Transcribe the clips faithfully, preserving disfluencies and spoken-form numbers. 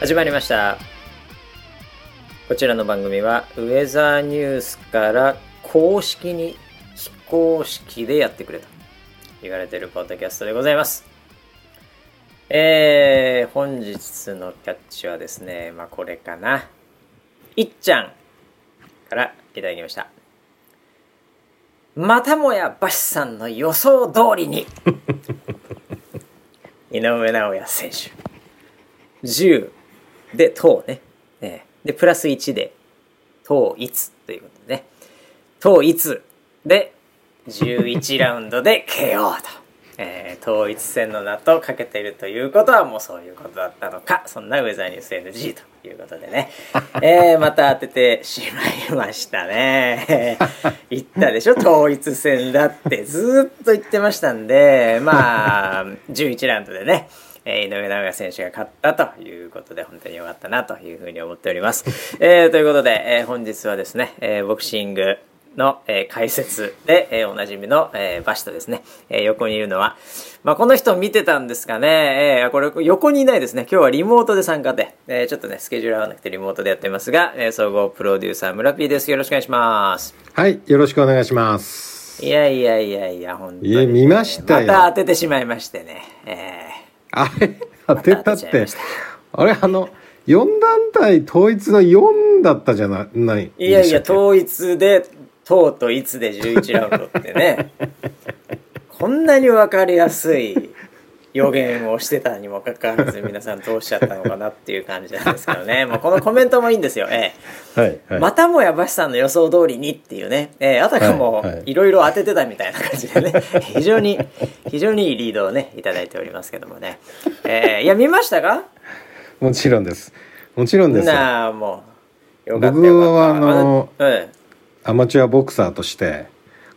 始まりました。こちらの番組はウェザーニュースから公式に非公式でやってくれと言われているポッドキャストでございます。えー、本日のキャッチはですね、まあこれかな。いっちゃんからいただきました。またもやバシさんの予想通りに井上尚弥選手じゅうで投ね、えー、でプラスいちで投一ということでね、投一でじゅういちラウンドで ケーオー とえー、統一戦の名とかけているということはもうそういうことだったのか。そんなウェザーニュース エヌジー ということでねえーまた当ててしまいましたね言ったでしょ、統一戦だってずっと言ってましたんで、まあじゅういちラウンドでね井上尚弥選手が勝ったということで本当に良かったなというふうに思っております。えー、ということで、えー、本日はですね、えー、ボクシングの解説でおなじみのバシとですね、横にいるのは、まあ、この人見てたんですかね。これ横にいないですね。今日はリモートで参加で、ちょっとねスケジュール合わなくてリモートでやってますが、総合プロデューサー村 P です。よろしくお願いします。はい、よろしくお願いします。いやいやいやいや、本当に、ね、いや見ましたよ。また当ててしまいましてね、えー、あれ当てたって、ま、たあれあのよん団体統一のよんだったじゃな い, ないいやいや統一でとうといつでじゅういちラウンドってねこんなに分かりやすい予言をしてたにもかかわらず皆さん通しちゃったのかなっていう感じなんですけどね。もうこのコメントもいいんですよ、ええはいはい、またもやバシさんの予想通りにっていうね、ええ、あたかもいろいろ当ててたみたいな感じでね、はいはい、非常に非常にいいリードをねいただいておりますけどもね、ええ、いや見ましたか。もちろんですもちろんですよ。なあもうよかったよかった。僕はあのーアマチュアボクサーとして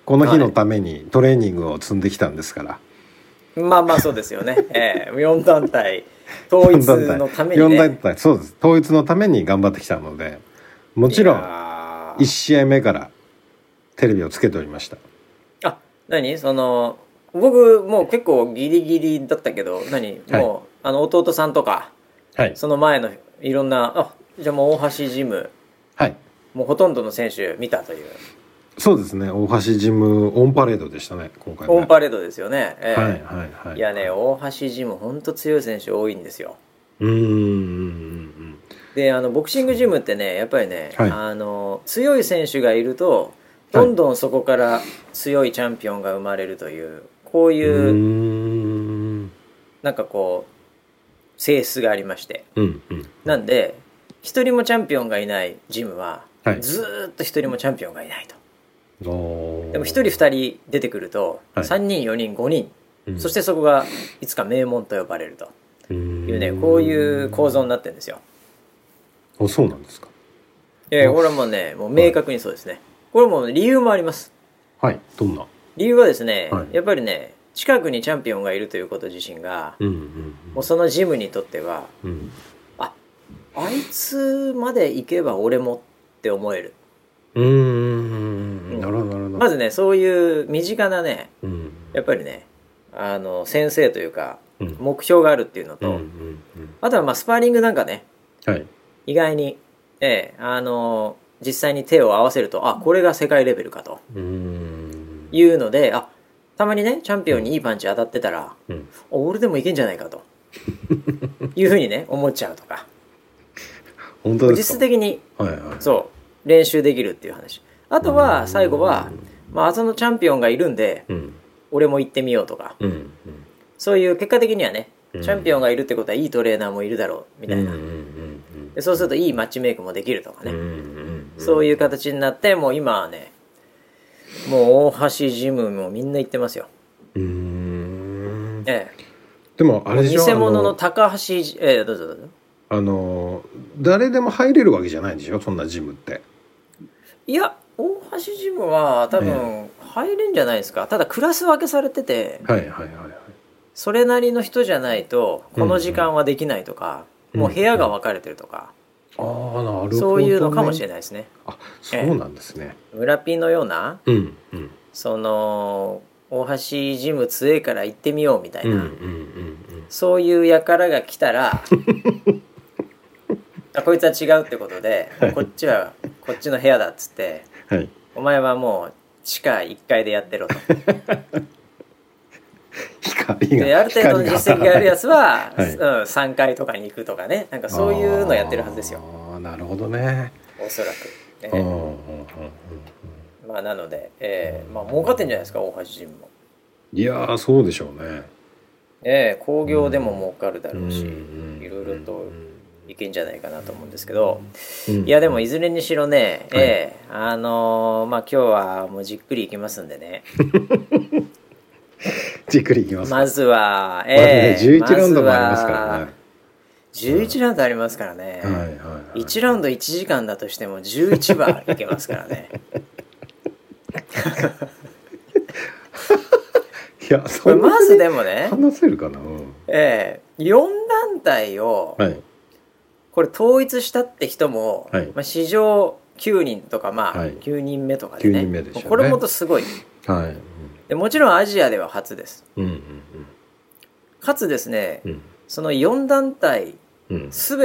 この日のためにトレーニングを積んできたんですから、はい、まあまあそうですよね、えー、よん団体統一のためにね、よん団体そうです、統一のために頑張ってきたので、もちろんいち試合目からテレビをつけておりました。あ、何その僕もう結構ギリギリだったけど何もう、はい、あの弟さんとか、はい、その前のいろんなあじゃあもう大橋ジム、はい、もうほとんどの選手見たという。そうですね、大橋ジムオンパレードでしたね今回ね。オンパレードですよね、えー、はいはいはい。いやね、大橋ジムほんと強い選手多いんですよ。うーん。であのボクシングジムってねやっぱりね、はい、あの強い選手がいるとどんどんそこから強いチャンピオンが生まれるという、はい、こういう、うーん、なんかこう性質がありまして、うんうん、なんで一人もチャンピオンがいないジムははい、ずっと一人もチャンピオンがいないと。でも一人二人出てくるとさんにんよにんごにん、うん、そしてそこがいつか名門と呼ばれるというね、こういう構造になってるんですよ。あ、そうなんですか。いやこれはもうねもう明確にそうですね、はい、これも理由もあります。はい、どんな理由はですね、はい、やっぱりね近くにチャンピオンがいるということ自身が、うんうんうん、もうそのジムにとっては、うん、あ、あいつまで行けば俺もって思える。うーん、なるほどなるほど。まずねそういう身近なね、うん、やっぱりねあの先生というか、うん、目標があるっていうのと、うんうんうん、あとはまあスパーリングなんかね、はい、意外に、えー、あの実際に手を合わせるとあこれが世界レベルかと、うーんいうので、あたまにねチャンピオンにいいパンチ当たってたら、うん、俺でもいけんじゃないかというふうにね思っちゃうとか。本当ですか。実質的に、はいはい、そう練習できるっていう話。あとは最後は、まあ、そのチャンピオンがいるんで、うん、俺も行ってみようとか、うんうん、そういう結果的にはね、うん、チャンピオンがいるってことはいいトレーナーもいるだろうみたいな、うんうんうん、でそうするといいマッチメイクもできるとかね、うんうんうん、そういう形になってもう今はねもう大橋ジムもみんな行ってますよ。うーん、ええ、でもあれじゃ偽物の高橋、ええ、どうぞどうぞ。あの誰でも入れるわけじゃないでしょそんなジムって。いや大橋ジムは多分入れんじゃないですか、ええ、ただクラス分けされてて、はいはいはいはい、それなりの人じゃないとこの時間はできないとか、うんうん、もう部屋が分かれてるとか、うんうん、あなるほどね、そういうのかもしれないですね。あそうなんですね、ええ、村ピンのような、うんうん、その大橋ジム強いから行ってみようみたいな、うんうんうんうん、そういう輩が来たらあこいつは違うってことで、はい、こっちはこっちの部屋だっつって、はい、お前はもう地下いっかいでやってろと光がである程度の実績があるやつは、はい、うん、さんかいとかに行くとかね、なんかそういうのやってるはずですよ。あ、なるほどね。おそらく、ね、うん、まあなので、えー、まあ儲かってんじゃないですか大橋陣も。いやーそうでしょうね。えー、工業でも儲かるだろうし、いろいろといけんじゃないかなと思うんですけど、うん、いやでもいずれにしろね、はい、えー、あのー、まあ今日はもうじっくりいきますんでね。じっくりいきます。まずは、えー、まずね、じゅういちラウンドもありますからね。じゅういちラウンドありますからね。はいはいはい、いちラウンドいちじかんだとしてもじゅういちばんいけますからね。いや、それまずでもね、話せるかな。えー、よんだんたいを、はい、これ統一したって人も、はい、まあ、史上きゅうにんとか、まあ、はい、きゅうにんめとかでね。きゅうにんめでしょうね。これもとすごい。はい、でもちろんアジアでは初です、うんうんうん、かつですね、うん、そのよんだんたい全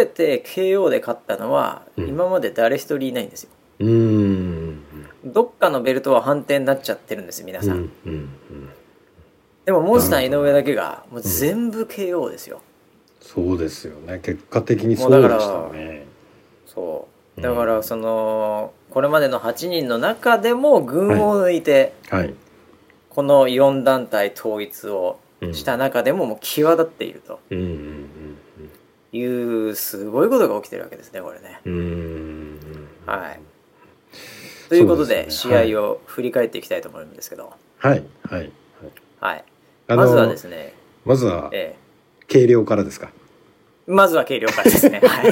て ケーオー で勝ったのは今まで誰一人いないんですよ、うんうんうん、どっかのベルトは判定になっちゃってるんです皆さん、うんうんうん、でもモンスター井上だけがもう全部 ケーオー ですよ、うん、そうですよね。結果的にそうでしたね。そうだからそのこれまでのはちにんの中でも群を抜いて、はいはい、このよんだんたい統一をした中でももう際立っているというすごいことが起きてるわけですねこれね。うーん、はい、ということ で, で、ね、試合を振り返っていきたいと思うんですけど、はいはいはい、はい、まずはですね、まずは軽量からですか。まずは軽量からですね。はい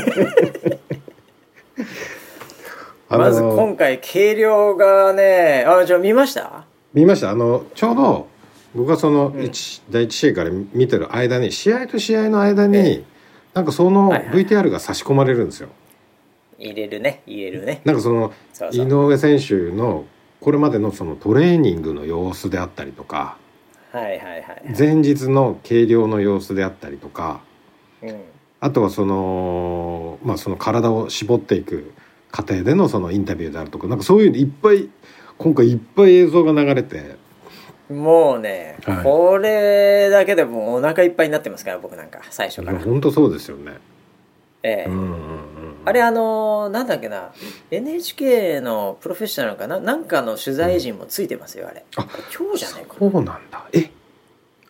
まず今回軽量がね、あ、じゃあ見ました見ました。あのちょうど僕がその、うん、だいいち試合から見てる間に試合と試合の間になんかその ブイティーアール が差し込まれるんですよ、はいはい、入れるね入れるね。なんかそのそうそう井上選手のこれまでのそのトレーニングの様子であったりとか、はいはいはいはい、前日の計量の様子であったりとか、うん、あとはその、まあ、その体を絞っていく過程でのそのインタビューであるとか、なんかそういうのいっぱい今回いっぱい映像が流れて、もうね、はい、これだけでもうお腹いっぱいになってますから僕なんか最初から。本当そうですよね。ええ、うんうんうん、あれあのなんだっけな エヌエイチケー のプロフェッショナルかな、なんかの取材陣もついてますよあれ、うん、あ今日じゃないかな。そうなんだ。え、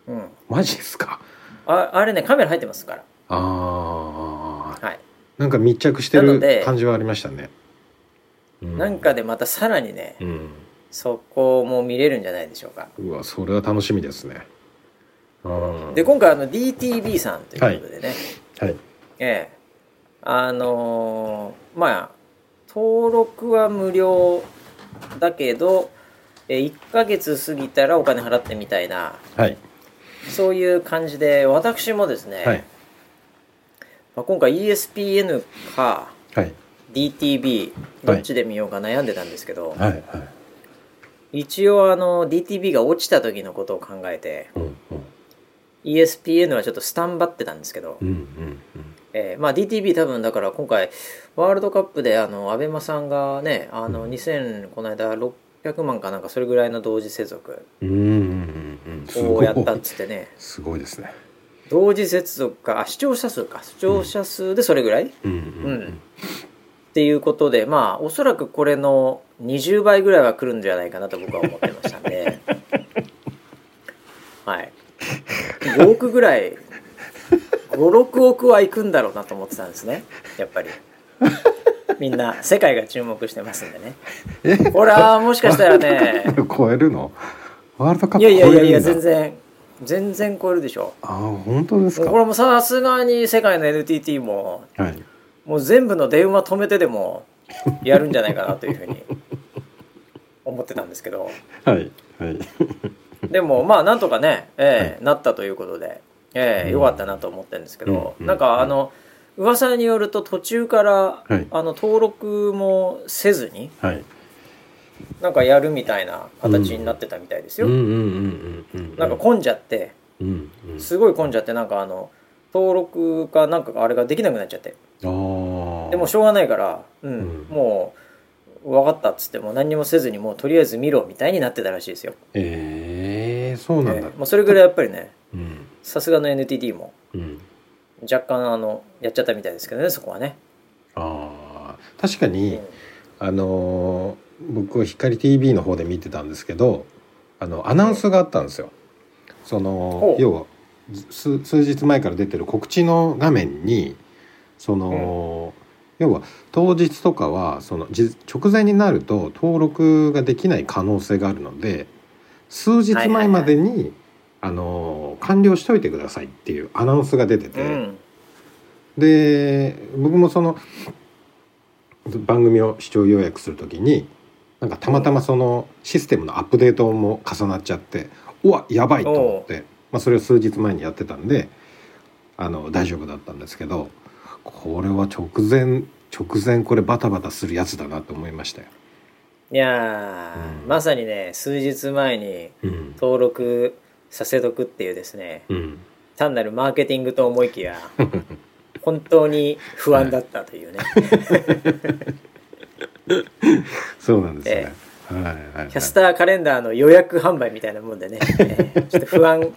うん、マジですか。あ、あれねカメラ入ってますから。ああ、はい、なんか密着してる感じはありましたね。なんかでまたさらにね、うん、そこも見れるんじゃないでしょうか。うわ、それは楽しみですね。あ、で今回あの ディーティービー さんということでね、はいはい、ええ、あのー、まあ登録は無料だけど、えいっかげつ過ぎたらお金払ってみたいな、はい、そういう感じで私もですね、はい、まあ、今回 イーエスピーエヌ か、はい、ディーティービー どっちで見ようか悩んでたんですけど、はいはいはい、一応あの ディーティービー が落ちた時のことを考えて、うんうん、イーエスピーエヌ はちょっとスタンバってたんですけど、うんうんうん、えーまあ、ディーティービー 多分だから今回ワールドカップであのアベマさんがねあのにせん、うん、この間ろっぴゃくまんかなんかそれぐらいの同時接続をやったっつってね、すごいですね。同時接続か、あ、視聴者数か、視聴者数でそれぐらい、うんうん、うん、っていうことで、まあおそらくこれのにじゅうばいぐらいは来るんじゃないかなと僕は思ってましたね。はい。ごおくぐらい、ごろくおくはいくんだろうなと思ってたんですね。やっぱりみんな世界が注目してますんでね。ほらもしかしたらね。超えるの？ワールドカップ超えるんだ。いやいやいや全然全然超えるでしょ。ああ本当ですか。これもさすがに世界の エヌティーティー も。はい、もう全部の電話止めてでもやるんじゃないかなというふうに思ってたんですけどはい、はい、でもまあなんとかね、えーはい、なったということで、えーうん、よかったなと思ってるんですけど、うん、なんかあの、うん、噂によると途中から、はい、あの登録もせずに、はい、なんかやるみたいな形になってたみたいですよ。なんか混んじゃって、うんうん、すごい混んじゃって、なんかあの登録かなんかあれができなくなっちゃって、あ、ででもしょうがないから、うんうん、もう分かったっつっても何にもせずにもうとりあえず見ろみたいになってたらしいですよ。えー、そうなんだ、えーまあ、それぐらいやっぱりね、さすがの エヌティーティー も、うん、若干あのやっちゃったみたいですけどね、そこはね。ああ確かに、うん、あの僕は光 ティーブイ の方で見てたんですけど、あのアナウンスがあったんですよ。その要は 数, 数日前から出てる告知の画面にその、うん、要は当日とかはその直前になると登録ができない可能性があるので、数日前までに、はいはいはい、あの完了しといてくださいっていうアナウンスが出てて、うん、で僕もその番組を視聴予約するときになんかたまたまそのシステムのアップデートも重なっちゃって、うわやばいと思って、まあ、それを数日前にやってたんであの大丈夫だったんですけど、これは直前直前これバタバタするやつだなと思いましたよ。いやー、うん、まさにね数日前に登録させとくっていうですね、うん、単なるマーケティングと思いきや本当に不安だったというね、はいそうなんですね、えーはいはい、キャスターカレンダーの予約販売みたいなもんでね、えー、ちょっと不安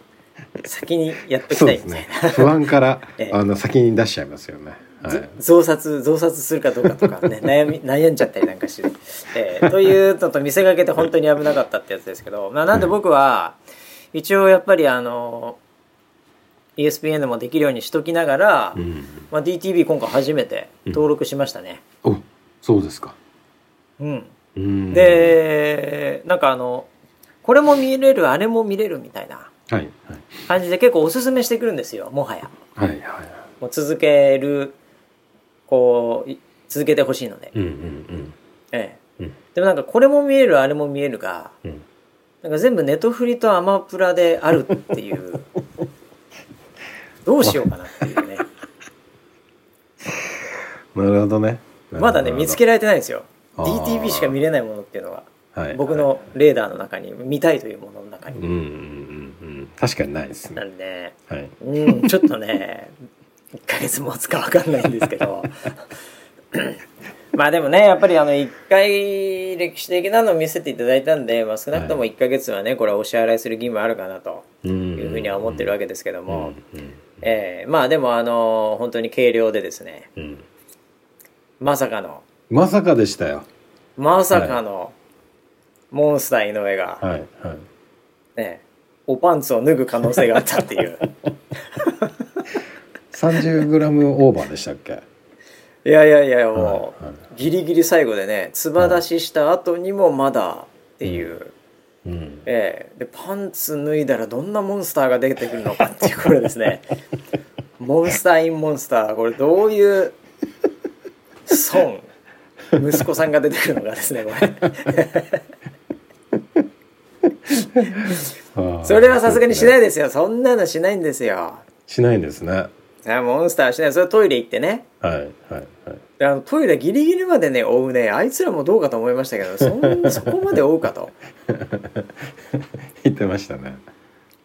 先にやっときたいみたいな、そうですね、不安から、えー、あの先に出しちゃいますよね、はい、増刷増刷するかどうかとかね悩み悩んじゃったりなんかして、えー、というのと見せかけて本当に危なかったってやつですけど、まあ、なんで僕は一応やっぱりあの イーエスピーエヌ もできるようにしときながら、うんまあ、ディーティーブイ 今回初めて登録しましたね、うん、おそうですかうん、うんでなんかあのこれも見れるあれも見れるみたいな感じで結構おすすめしてくるんですよもはや、はいはいはい、もう続けるこう続けてほしいので、うんうんうんええうん、でもなんかこれも見えるあれも見えるが、うん、なんか全部ネトフリとアマプラであるっていうどうしようかなっていうねなるほどねまだね見つけられてないんですよディーティーブイ しか見れないものっていうのは、はい、僕のレーダーの中に見たいというものの中に、うんうんうん、確かにないですねなんで、はいうん、ちょっとねいっかげつ持つか分かんないんですけどまあでもねやっぱりあのいっかい歴史的なのを見せていただいたんで、まあ、少なくともいっかげつはねこれはお支払いする義務あるかなというふうには思ってるわけですけども、うんうんうんえー、まあでもあの本当に軽量でですね、うん、まさかのまさかでしたよまさかのモンスター井上が、はいはいね、おパンツを脱ぐ可能性があったっていうさんじゅうグラム オーバーでしたっけいやいやいやもう、はいはい、ギリギリ最後でねつば出しした後にもまだっていう、うんうんえー、でパンツ脱いだらどんなモンスターが出てくるのかっていうこれですねモンスターインモンスターこれどういう損息子さんが出てくるのがですねこれそれはさすがにしないですよそんなのしないんですよしないんですねあモンスターはしないそれはトイレ行ってねはいはいはいあのトイレギリギリまでね追うねあいつらもどうかと思いましたけど そ, そこまで追うかと言ってましたね、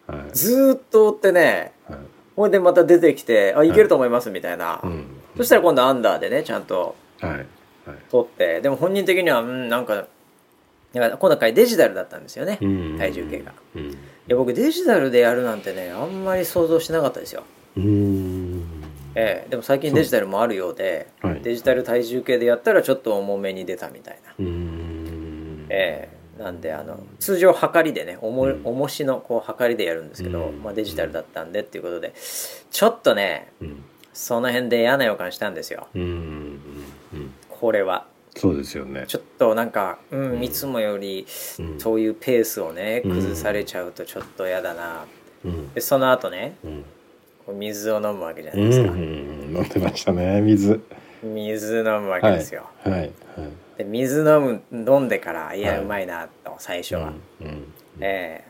はい、ずっと追ってね、はい、ほんでまた出てきてあいけると思いますみたいな、はいうん、そしたら今度アンダーでねちゃんとはいはい、撮ってでも本人的には、うん、なんか今回デジタルだったんですよね、うんうんうん、体重計が、うんうん、いや僕デジタルでやるなんてねあんまり想像してなかったですよ、うんえー、でも最近デジタルもあるようでうデジタル体重計でやったらちょっと重めに出たみたいな、うんえー、なんであの通常はかりでね 重,、うん、重しのこうはかりでやるんですけど、うんまあ、デジタルだったんでっていうことでちょっとね、うん、その辺で嫌な予感したんですよ、うんこれはそうですよねちょっとなんか、うんうん、いつもよりそういうペースをね、うん、崩されちゃうとちょっとやだな、うん、でその後ね、うん、こう水を飲むわけじゃないですか、うんうん、飲んでましたね水水飲むわけですよ、はいはいはい、で水飲む飲んでからいや、はい、うまいなと最初は、うんうんえ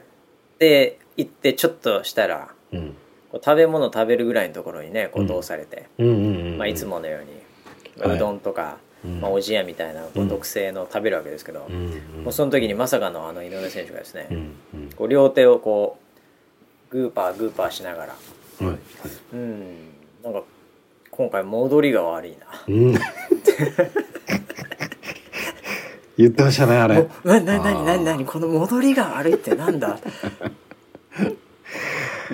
ー、で行ってちょっとしたら、うん、こう食べ物食べるぐらいのところにねこう通されて、うんまあ、いつものように、はい、うどんとかまあ、おじやみたいな特製の食べるわけですけど、うんうん、もうその時にまさか の, あの井上選手がですね、うんうん、こう両手をこうグーパーグーパーしながら、はいはい、うんなんか今回戻りが悪いな、うん、言ってましたねあれ。なになになになになにこの戻りが悪いってなんだ。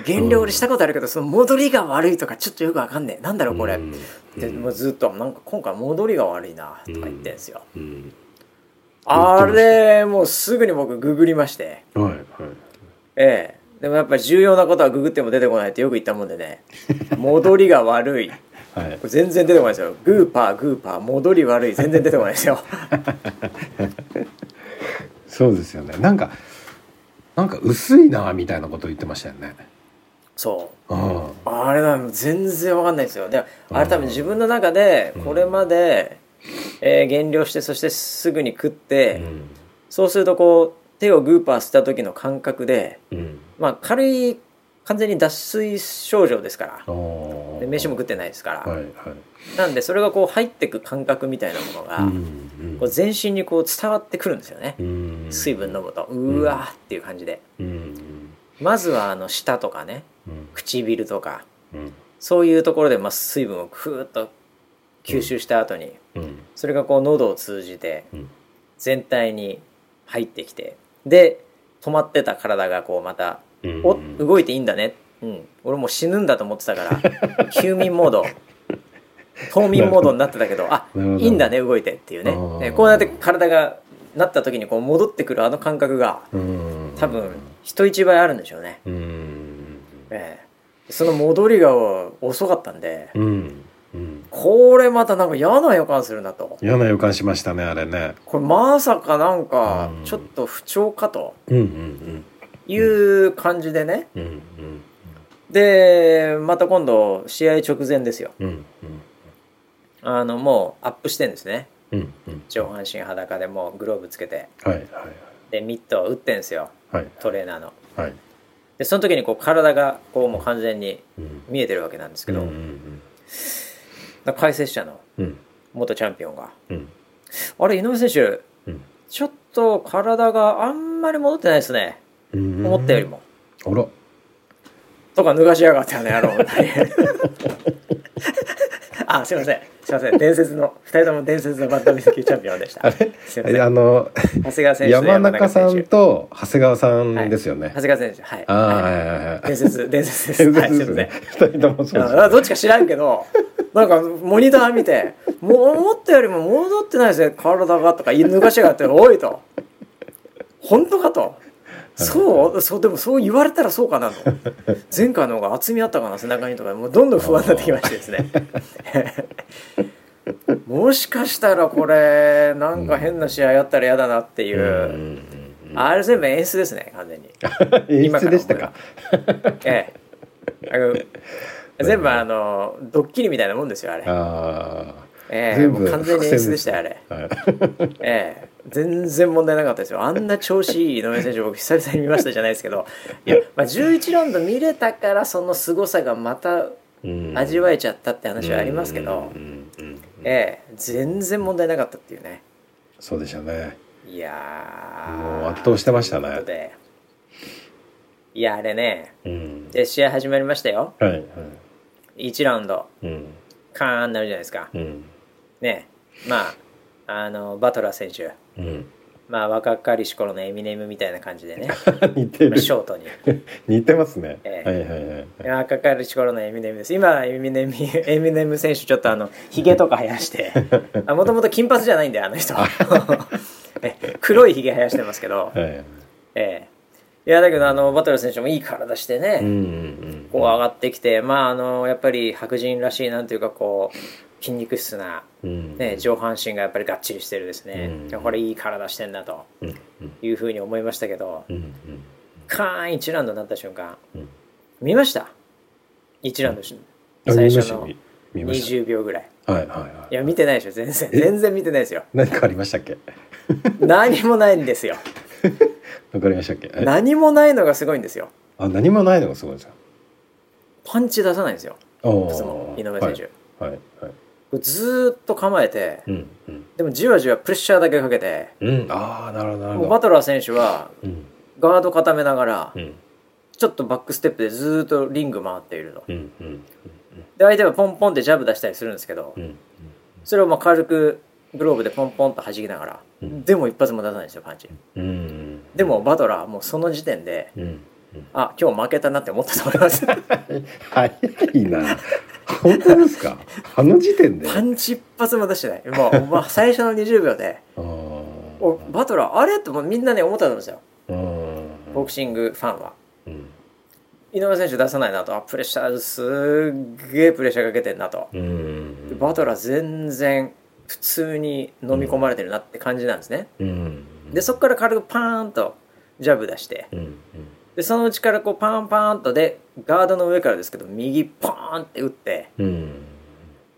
減量俺したことあるけどその戻りが悪いとかちょっとよくわかんねえなんだろうこれ、うん、でもうずっとなんか今回戻りが悪いなとか言ってんですよ、うんうん、あれもうすぐに僕ググりまして、はいはい、ええ、でもやっぱり重要なことはググっても出てこないってよく言ったもんでね戻りが悪い、はい、これ全然出てこないですよグーパーグーパー戻り悪い全然出てこないですよそうですよねなんかなんか薄いなみたいなことを言ってましたよね。そう。うん、あれなん全然わかんないですよ。で、あれ多分自分の中でこれまで、うんえー、減量してそしてすぐに食って、うん、そうするとこう手をグーパーした時の感覚で、うん、まあ軽い完全に脱水症状ですから、で飯も食ってないですから、はいはい、なんでそれがこう入ってく感覚みたいなものが、うんうん、こう全身にこう伝わってくるんですよね。うん、水分飲むとうわーっていう感じで、うんうん、まずはあの舌とかね、うん、唇とか、うん、そういうところでまあ水分をふーっと吸収した後に、うん、それがこう喉を通じて全体に入ってきて、で止まってた体がこうまたお動いていいんだね、うん、俺もう死ぬんだと思ってたから休眠モード冬眠モードになってたけどあいいんだね動いてっていうね、えこうやって体がなった時にこう戻ってくるあの感覚が多分人一倍あるんでしょうね。うん、えー、その戻りが遅かったんで、うんうん、これまたなんか嫌な予感するなと。嫌な予感しましたねあれね。これまさかなんかちょっと不調かと、うんうんうんうんいう感じでね、うんうんうん、でまた今度試合直前ですよ、うんうん、あのもうアップしてんですね、うんうん、上半身裸でもうグローブつけて、はいはいはい、でミットを打ってんですよ、はい、トレーナーの、はい、でその時にこう体がこうもう完全に見えてるわけなんですけど、うんうんうん、だ解説者の元チャンピオンが、うん、あれ井上選手、うん、ちょっと体があんまり戻ってないですね思ったよりもあらとか脱がしやがったよね野郎あ、すいませんすいません伝説のふたりとも伝説のバッドミス級チャンピオンでしたあれすいませんあの長谷川選手山中さんと長谷川さんですよね、はい、長谷川選手はいあ、はいはいはい、伝説伝説です伝説ですね、はい、ふたりともそうです、ね、どっちか知らんけどなんかモニター見てもう思ったよりも戻ってないですね体がとか脱がしやがっておいと本当かとそうそうでもそう言われたらそうかなと前回の方が厚みあったかな背中にとかもうどんどん不安になってきましてですねもしかしたらこれなんか変な試合やったら嫌だなっていう、うん、あれ全部演出ですね完全に演出でしたかええ全部あのドッキリみたいなもんですよあれあええ、もう完全に演出でしたよあれ、はいええ、全然問題なかったですよあんな調子いい井上選手僕久々に見ましたじゃないですけどいや、まあ、じゅういちラウンド見れたからその凄さがまた味わえちゃったって話はありますけど、ええ、全然問題なかったっていうねそうでしたねいやもう圧倒してましたねでいやあれね、うん、で試合始まりましたよ、はいはい、いちラウンド、うん、カーンなるじゃないですか、うんねまあ、あのバトラー選手、うんまあ、若かりし頃のエミネムみたいな感じでね似てるショートに似てますね、えーはいはいはい、若かりし頃のエミネムです今エミネム、エミネム選手ちょっとあのひげとか生やしてもともと金髪じゃないんだよあの人黒いひげ生やしてますけど、はいえー、いやだけどあのバトラー選手もいい体してね、うんうんうん、こう上がってきて、まあ、あのやっぱり白人らしいなんていうかこう筋肉質な、ねうん、上半身がやっぱりがっちりしてるですね、うん、これいい体してんなというふうに思いましたけど、うん、カーンいちラウンドになった瞬間、うん、見ましたいちラウンド、うん、最初のにじゅうびょうぐらい、はいはいはい、いや見てないでしょ全然全然見てないですよ何かありましたっけ何もないんですよわかりましたっけ何もないのがすごいんですよあ何もないのがすごいんですよパンチ出さないんですよ井上選手はい、はいはいずっと構えて、うんうん、でもじわじわプレッシャーだけかけて、うん、あなるほどなるほどバトラー選手はガード固めながら、うん、ちょっとバックステップでずっとリング回っているの、うんうんうん、で相手はポンポンってジャブ出したりするんですけど、うんうん、それをまあ軽くグローブでポンポンと弾きながら、うん、でも一発も出さないんですよパンチ、うん、でもバトラーもうその時点で、うん、あ、今日負けたなって思ったと思います早いな本当ですかあの時点でパンチ一発も出してない、まあまあ、最初のにじゅうびょうであおバトラーあれってみんなね思ったと思うんですよ、あボクシングファンは、うん、井上選手出さないなと、あプレッシャーすっげえプレッシャーかけてんなと、うん、バトラー全然普通に飲み込まれてるなって感じなんですね、うん、でそこから軽くパーンとジャブ出して、うんうん、でそのうちからこうパンパンとでガードの上からですけど右ポーンって打って、うん、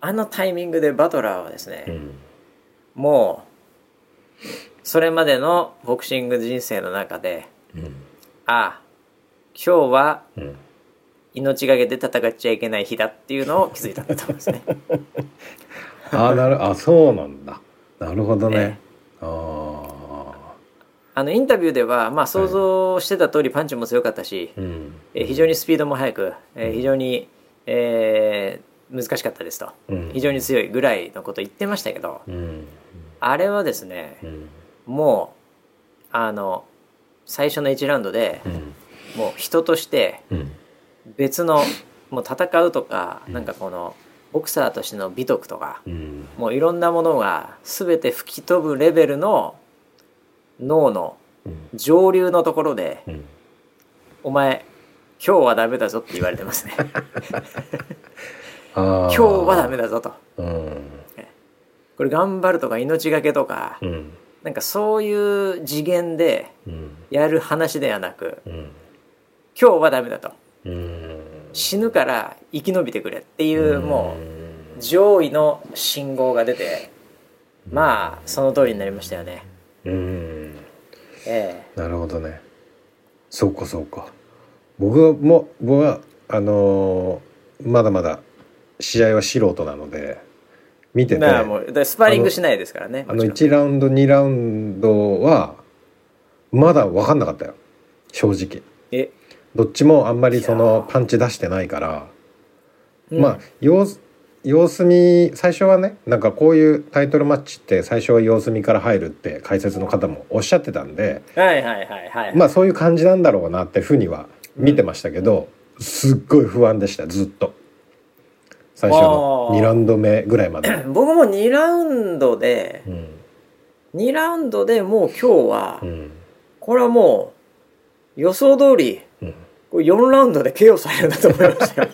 あのタイミングでバトラーはですね、うん、もうそれまでのボクシング人生の中で、うん、ああ今日は命がけで戦っちゃいけない日だっていうのを気づいたんだと思うんですねあ、なる、あ、そうなんだ、なるほどね、ね、ああ、あのインタビューでは、まあ、想像してた通りパンチも強かったし、はい、うん、え非常にスピードも速く、え非常に、えー、難しかったですと、うん、非常に強いぐらいのこと言ってましたけど、うん、あれはですね、うん、もうあの最初のいちラウンドで、うん、もう人として別の、うん、もう戦うとか、うん、なんかこのボクサーとしての美徳とか、うん、もういろんなものが全て吹き飛ぶレベルの脳の上流のところで、うん、お前今日はダメだぞって言われてますねあ今日はダメだぞと、うん、これ頑張るとか命がけとか、うん、なんかそういう次元でやる話ではなく、うん、今日はダメだと、うん、死ぬから生き延びてくれっていう、うん、もう上位の信号が出て、まあその通りになりましたよね。うん、ええ、なるほどね。そうかそうか。僕はも僕はあのー、まだまだ試合は素人なので見てて、まあ、もうスパーリングしないですからね。あのいちラウンドにラウンドはまだ分かんなかったよ正直。え、どっちもあんまりそのパンチ出してないから、うん、まあ様子様子見、最初はね、なんかこういうタイトルマッチって最初は様子見から入るって解説の方もおっしゃってたんで、はいはいはいはい、まあそういう感じなんだろうなってふうには見てましたけど、うん、すっごい不安でしたずっと最初のにラウンド目ぐらいまで僕もにラウンドで、うん、にラウンドでもう今日は、うん、これはもう予想通り、うん、これよんラウンドで ケーオー されるんだと思いましたよ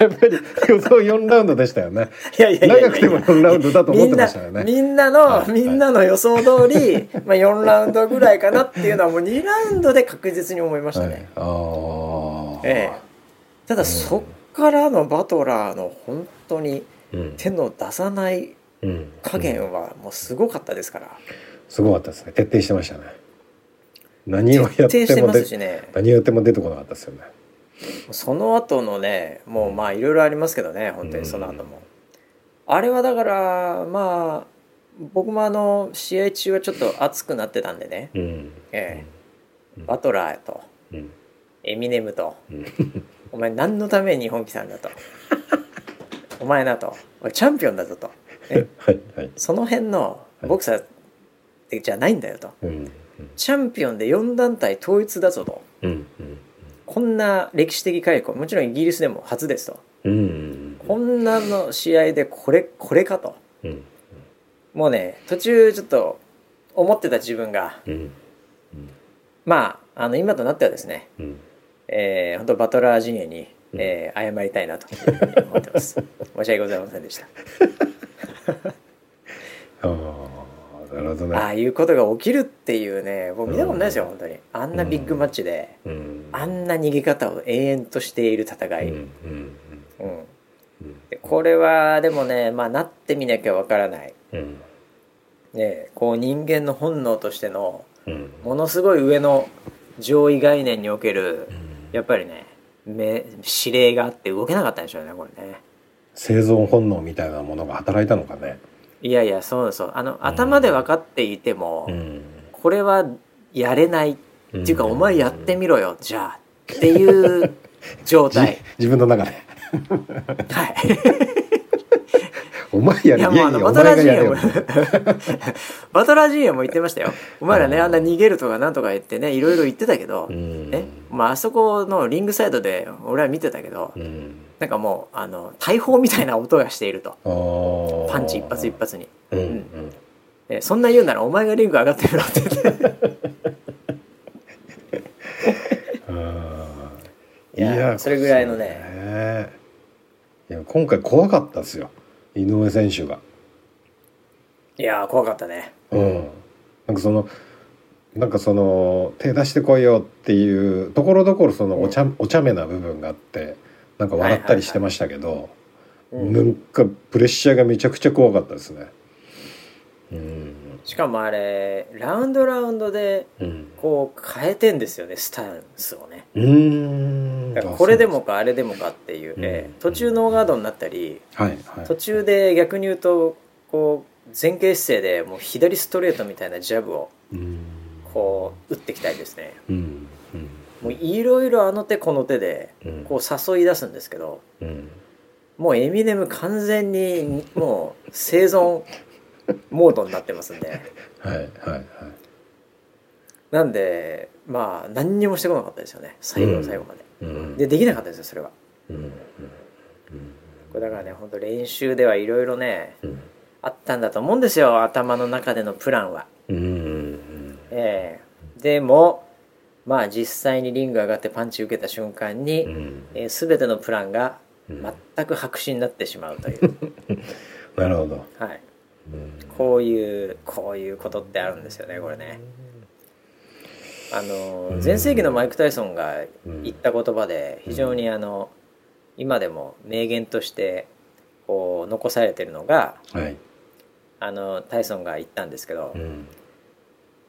やっぱり予想よんラウンドでしたよね。いやいやいやいや長くてもよんラウンドだと思ってましたよね。みんな、みんなの、はい、みんなの予想通り、はい、まあ、よんラウンドぐらいかなっていうのはもうにラウンドで確実に思いましたね。はい、あ、ええ、ただそっからのバトラーの本当に手の出さない加減はもうすごかったですから。うんうんうん、すごかったですね。徹底してましたね。何をやっても、徹底してますしね、何をやっても出てこなかったですよね。その後のね、もうまあいろいろありますけどね、本当にその後も、うん、あれはだからまあ僕もあの試合中はちょっと熱くなってたんでね、うん、ええ、バトラーと、うん、エミネムと、うん、お前何のために日本来たんだとお前なと、俺チャンピオンだぞとはい、はい、その辺のボクサーじゃないんだよと、はい、うん、チャンピオンでよん団体統一だぞと、うん、こんな歴史的快挙、もちろんイギリスでも初ですと、うんうんうん、こんなの試合でこれ、これかと、うんうん、もうね途中ちょっと思ってた自分が、うんうん、まあ、あの今となってはですね、うん、えー、本当バトラー陣営に、うん、えー、謝りたいなと思ってます申し訳ございませんでしたああ、なるほどね。ああいうことが起きるっていうね、もう見たことないですよ、うん、本当にあんなビッグマッチで、うんうん、あんな逃げ方を永遠としている戦い、うんうんうんうん、でこれはでもね、まあ、なってみなきゃわからない、うん、ね、こう人間の本能としてのものすごい上の上位概念における、やっぱりね、め指令があって動けなかったんでしょうね、これね。生存本能みたいなものが働いたのかね。いやいや、そうそう、あの頭で分かっていても、うん、これはやれないっていうか、お前やってみろよじゃあっていう状態自分の中ではいお前やれ、いや、もうあのバトラジーンもバトラジーンも言ってましたよ。お前らね、あんな逃げるとかなんとか言ってね、いろいろ言ってたけど、ね、まああそこのリングサイドで俺は見てたけど、うん、なんかもうあの大砲みたいな音がしていると、パンチ一発一発に、うんうんうんね、そんな言うならお前がリング上がってるなっていや、いやそれぐらいのね。いや今回怖かったですよ、井上選手が。いや怖かったね。うん。なんかそのなんかその手出してこいよっていうところどころそのお茶、うん、お茶目な部分があってなんか笑ったりしてましたけど、はいはいはい、なんかプレッシャーがめちゃくちゃ怖かったですね。うんうん、しかもあれラウンドラウンドでこう変えてんですよね、うん、スタンスをね。うーん、だからこれでもかあれでもかっていう、うん、途中ノーガードになったり、うんはいはい、途中で逆に言うとこう前傾姿勢でもう左ストレートみたいなジャブをこう打ってきたりですね、うんうん、もういろいろあの手この手でこう誘い出すんですけど、うん、もうエミネム完全にもう生存モードになってますんではいはいはい。なんでまあ何にもしてこなかったですよね、最後の最後まで、うん、でできなかったですよそれは、うんうん、これだからね本当練習ではいろいろね、うん、あったんだと思うんですよ頭の中でのプランは、うんえー、でもまあ実際にリング上がってパンチ受けた瞬間に、うんえー、全てのプランが全く白紙になってしまうというなるほど、はい、こういうこういうことってあるんですよねこれね。あの前世紀のマイク・タイソンが言った言葉で非常にあの今でも名言としてこう残されてるのが、はい、あのタイソンが言ったんですけど、うん、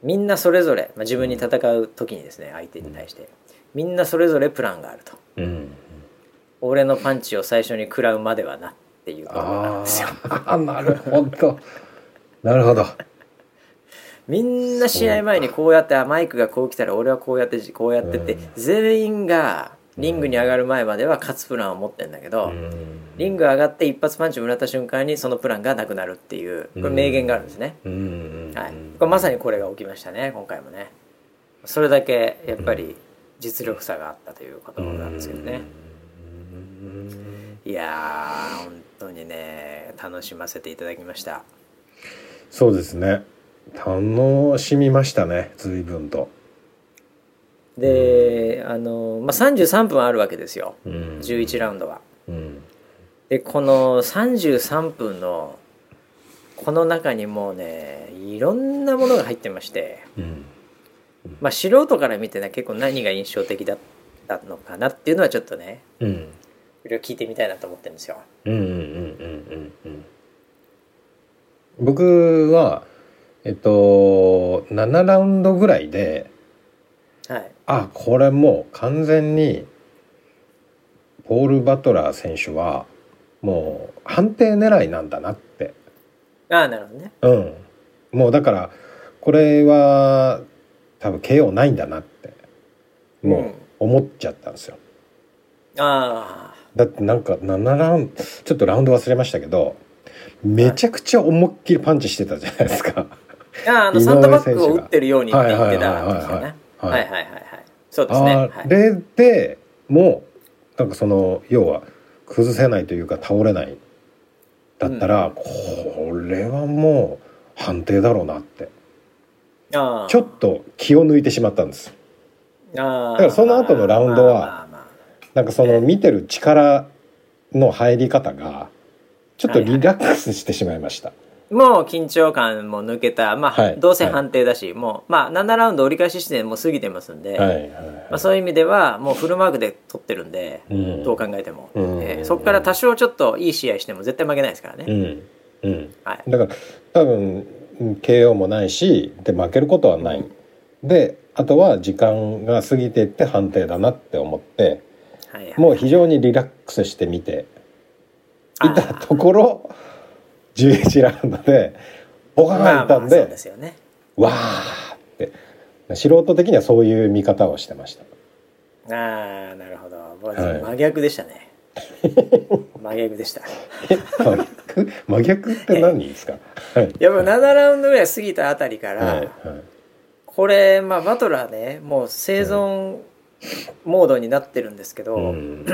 みんなそれぞれ、まあ、自分に戦う時にですね相手に対してみんなそれぞれプランがあると、うん、俺のパンチを最初に食らうまではなっていうことなんですよ。あなるほどなるほどみんな試合前にこうやってマイクがこう来たら俺はこうやってこうやってって、うん、全員がリングに上がる前までは勝つプランを持ってるんだけど、うん、リング上がって一発パンチをもらった瞬間にそのプランがなくなるっていうこれ名言があるんですね、うんはい、これまさにこれが起きましたね今回もね。それだけやっぱり実力差があったということなんですけどね、うん、いや本本当にね楽しませていただきました。そうですね楽しみましたね随分と。で、うんあのまあ、さんじゅうさんぷんあるわけですよ、うん、じゅういちラウンドは、うん、でこのさんじゅうさんぷんのこの中にもうねいろんなものが入ってまして、うんまあ、素人から見て、ね、結構何が印象的だったのかなっていうのはちょっとね、うんいろいろ聞いてみたいなと思ってるんですよ。僕はえっとななラウンドぐらいで、はい、あこれもう完全にポール・バトラー選手はもう判定狙いなんだなって。ああなるほどね。うん。もうだからこれは多分 ケーオー ないんだなってもう思っちゃったんですよ。うん、ああ。だってなんかななラウンドちょっとラウンド忘れましたけどめちゃくちゃ思いっきりパンチしてたじゃないですか。ああのサンドバッグを打ってるようにって言ってたんですよね。はいはいはいはいそうですね。あれでもうなんかその要は崩せないというか倒れないだったら、うん、これはもう判定だろうなってあちょっと気を抜いてしまったんです。あだからその後のラウンドはなんかその見てる力の入り方がちょっとリラックスしてしまいました、はいはい、もう緊張感も抜けた、まあはい、どうせ判定だし、はい、もう、まあ、ななラウンド折り返し地点もう過ぎてますんで、はいはいはいまあ、そういう意味ではもうフルマークで取ってるんで、うん、どう考えても、うんえー、そこから多少ちょっといい試合しても絶対負けないですからね、うんうんはい、だから多分 ケーオー もないしで負けることはない、うん、であとは時間が過ぎていって判定だなって思ってもう非常にリラックスして見ていたところじゅういちラウンドでおかがいたんで、まあまあそうですよね、わーって素人的にはそういう見方をしてました。あーなるほど、真逆でしたね、はい、真逆でした逆真逆って何ですか。はい、やっぱななラウンドぐらい過ぎたあたりから、はいはい、これ、まあ、バトラーねもう生存モードになってるんですけど、うん、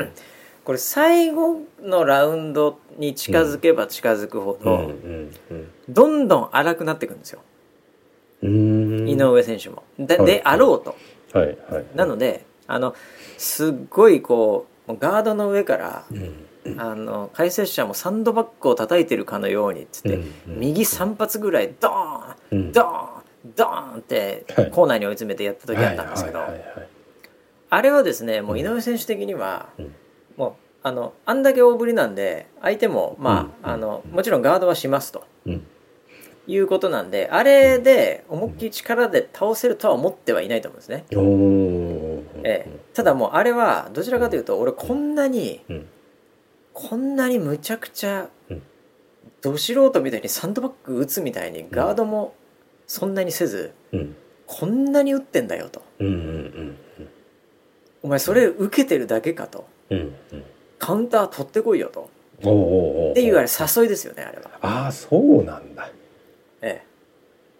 これ最後のラウンドに近づけば近づくほど、うんうんうん、どんどん荒くなっていくんですよ。うーん、井上選手も で,、はい、であろうと、はいはいはい、なのであのすっごいこうガードの上から、うん、あの解説者もサンドバッグを叩いてるかのようにっつって、うん、右さん発ぐらいドーン、うん、ドーンドーンってコーナーに追い詰めてやった時あったんですけど、あれはですねもう井上選手的には、うん、もうあのあんだけ大振りなんで相手も、まあうん、あのもちろんガードはしますと、うん、いうことなんであれで思いっきり力で倒せるとは思ってはいないと思うんですね。うん、ええ、ただもうあれはどちらかというと俺こんなに、うん、こんなにむちゃくちゃ、うん、ど素人みたいにサンドバッグ打つみたいにガードもそんなにせず、うん、こんなに打ってんだよと、うんうんうん、お前それ受けてるだけかと、うんうん、カウンター取ってこいよと、おうおうおうっていうあれ誘いですよねあれは。ああそうなんだ、ええ、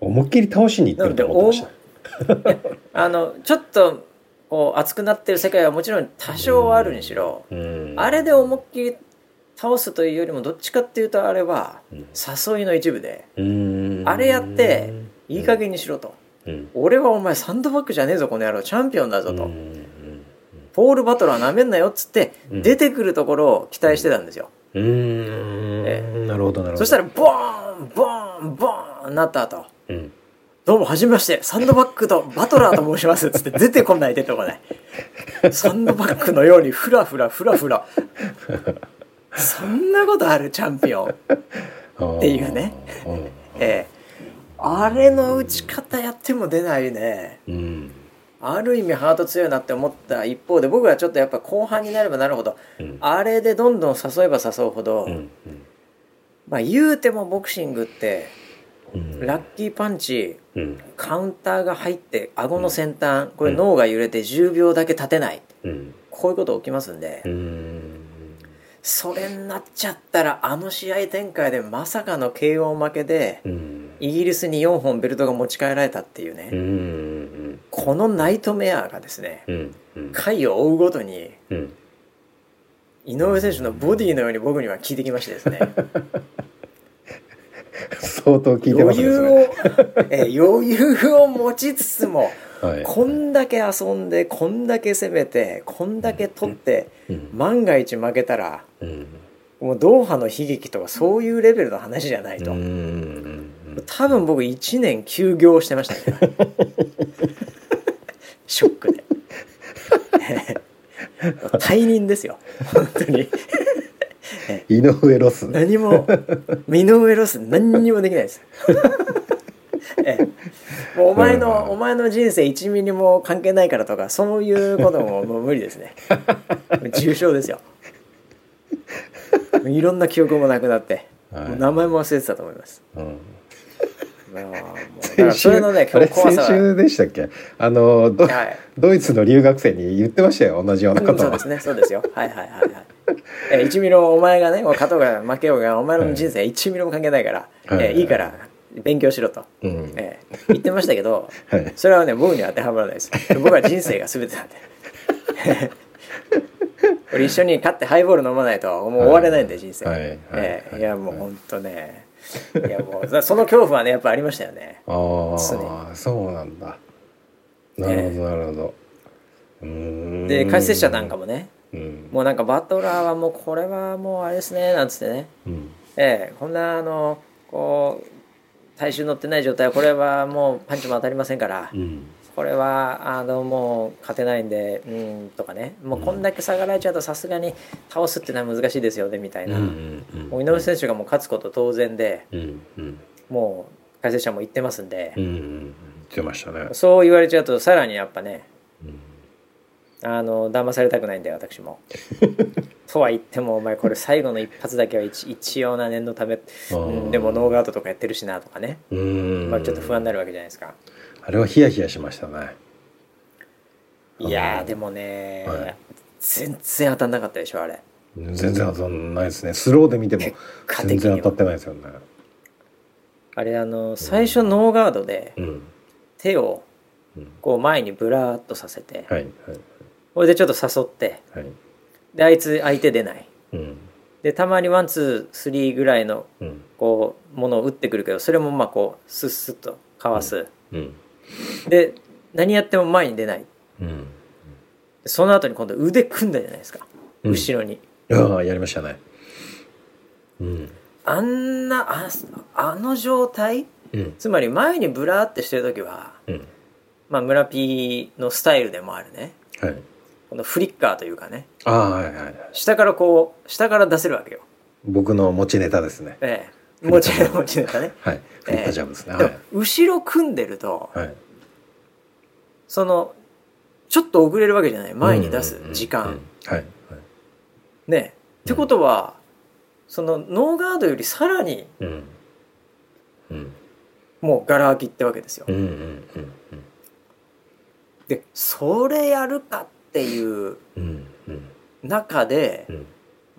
思いっきり倒しに行ってると思ってましたあのちょっとこう熱くなってる世界はもちろん多少はあるにしろ、うん、あれで思いっきり倒すというよりもどっちかっていうとあれは誘いの一部で、うん、あれやっていい加減にしろと、うん、俺はお前サンドバッグじゃねえぞこの野郎チャンピオンだぞと、うん、ポールバトラーなめんなよっつって出てくるところを期待してたんですよ、うんうん、ええ、なるほどなるほど。そしたらボーンボーンボーンなった後、うん、どうもはじめましてサンドバッグとバトラーと申しますっつって出てこない出てこないサンドバッグのようにフラフラフラフラそんなことあるチャンピオンっていうねええ、あれの打ち方やっても出ないね、うん、ある意味ハート強いなって思った一方で僕はちょっとやっぱ後半になればなるほど、うん、あれでどんどん誘えば誘うほど、うんうん、まあ言うてもボクシングって、うん、ラッキーパンチ、うん、カウンターが入って顎の先端、うん、これ脳が揺れてじゅうびょうだけ立てない、うん、こういうこと起きますんで、うん、それになっちゃったらあの試合展開でまさかの ケーオー 負けで、うん、イギリスによんほんベルトが持ち帰られたっていうね、うん、このナイトメアがですね、うん、回を追うごとに、うん、井上選手のボディのように僕には効いてきましてですね相当効いてますね余裕を、え、余裕を持ちつつもはい、こんだけ遊んでこんだけ攻めてこんだけ取って、うん、万が一負けたら、うん、もうドーハの悲劇とかそういうレベルの話じゃないと、うん、多分僕いちねん休業してましたねショックで退任ですよ本当に井上ロス何も井上ロス何にもできないですええ、もうお前の、うん、お前の人生いちミリも関係ないからとかそういうことももう無理ですね重症ですよいろんな記憶もなくなって、はい、もう名前も忘れてたと思います、うん、もうもうだそれのね怖さは先週でしたっけ、あの ド,、はい、ドイツの留学生に言ってましたよ同じようなこと、うん、そうですねそうですよはいはいはい、はい、えー、いちミリもお前がね勝とうが負けようがお前の人生いちミリも関係ないから、はい、えー、いいから勉強しろと、うん、ええ、言ってましたけど、はい、それはね僕には当てはまらないです。僕は人生が全てなんで俺一緒に勝ってハイボール飲まないともう終われないんで、はい、人生、はいはいええ、いやもうほんとね、はい、いやもうその恐怖はねやっぱありましたよねああそうなんだ、なるほどなるほど、ええ、うーんで解説者なんかもね、うん、もうなんかバトラーはもうこれはもうあれですねなんつってね、うん、ええ、こんなあのこう体重乗ってない状態はこれはもうパンチも当たりませんから、うん、これはあのもう勝てないんでうんとかね、もうこんだけ下がられちゃうとさすがに倒すっていうのは難しいですよねみたいな、うんうんうん、もう井上選手がもう勝つこと当然で、うんうん、もう解説者も言ってますんで、うんうん、言ってましたね。そう言われちゃうとさらにやっぱね、うん、あの騙されたくないんで私もとは言ってもお前これ最後の一発だけは 一, 一応な念のためでもノーガードとかやってるしなとかね、うーん、まあ、ちょっと不安になるわけじゃないですか。あれはヒヤヒヤしましたね。いやでもね、はい、全然当たんなかったでしょあれ。全然当たんないですね。スローで見ても全然当たってないですよね。あれあの最初ノーガードで手をこう前にブラーっとさせて、これでちょっと誘って、はい、であいつ相手出ない、うん、でたまにワンツースリーぐらいのこうものを打ってくるけど、それもまあこうスッスッとかわす、うんうん、で何やっても前に出ない、うん、その後に今度腕組んだじゃないですか、うん、後ろに。ああやりましたね、うん、あんな あ, あの状態、うん、つまり前にブラーってしてる時は、うん、まあ村Pのスタイルでもあるね、はい、このフリッカーというかね、あ、はいはいはい、下からこう下から出せるわけよ。僕の持ちネタですね、ええ、持ちネタね、はい、フリッカージャブですね、ええ、はい、後ろ組んでると、はい、そのちょっと遅れるわけじゃない、前に出す時間、うんうんうん、はいね、えってことは、うん、そのノーガードよりさらに、うんうん、もうガラ空きってわけですよ、うんうんうんうん、でそれやるかっていう中で、うんうん、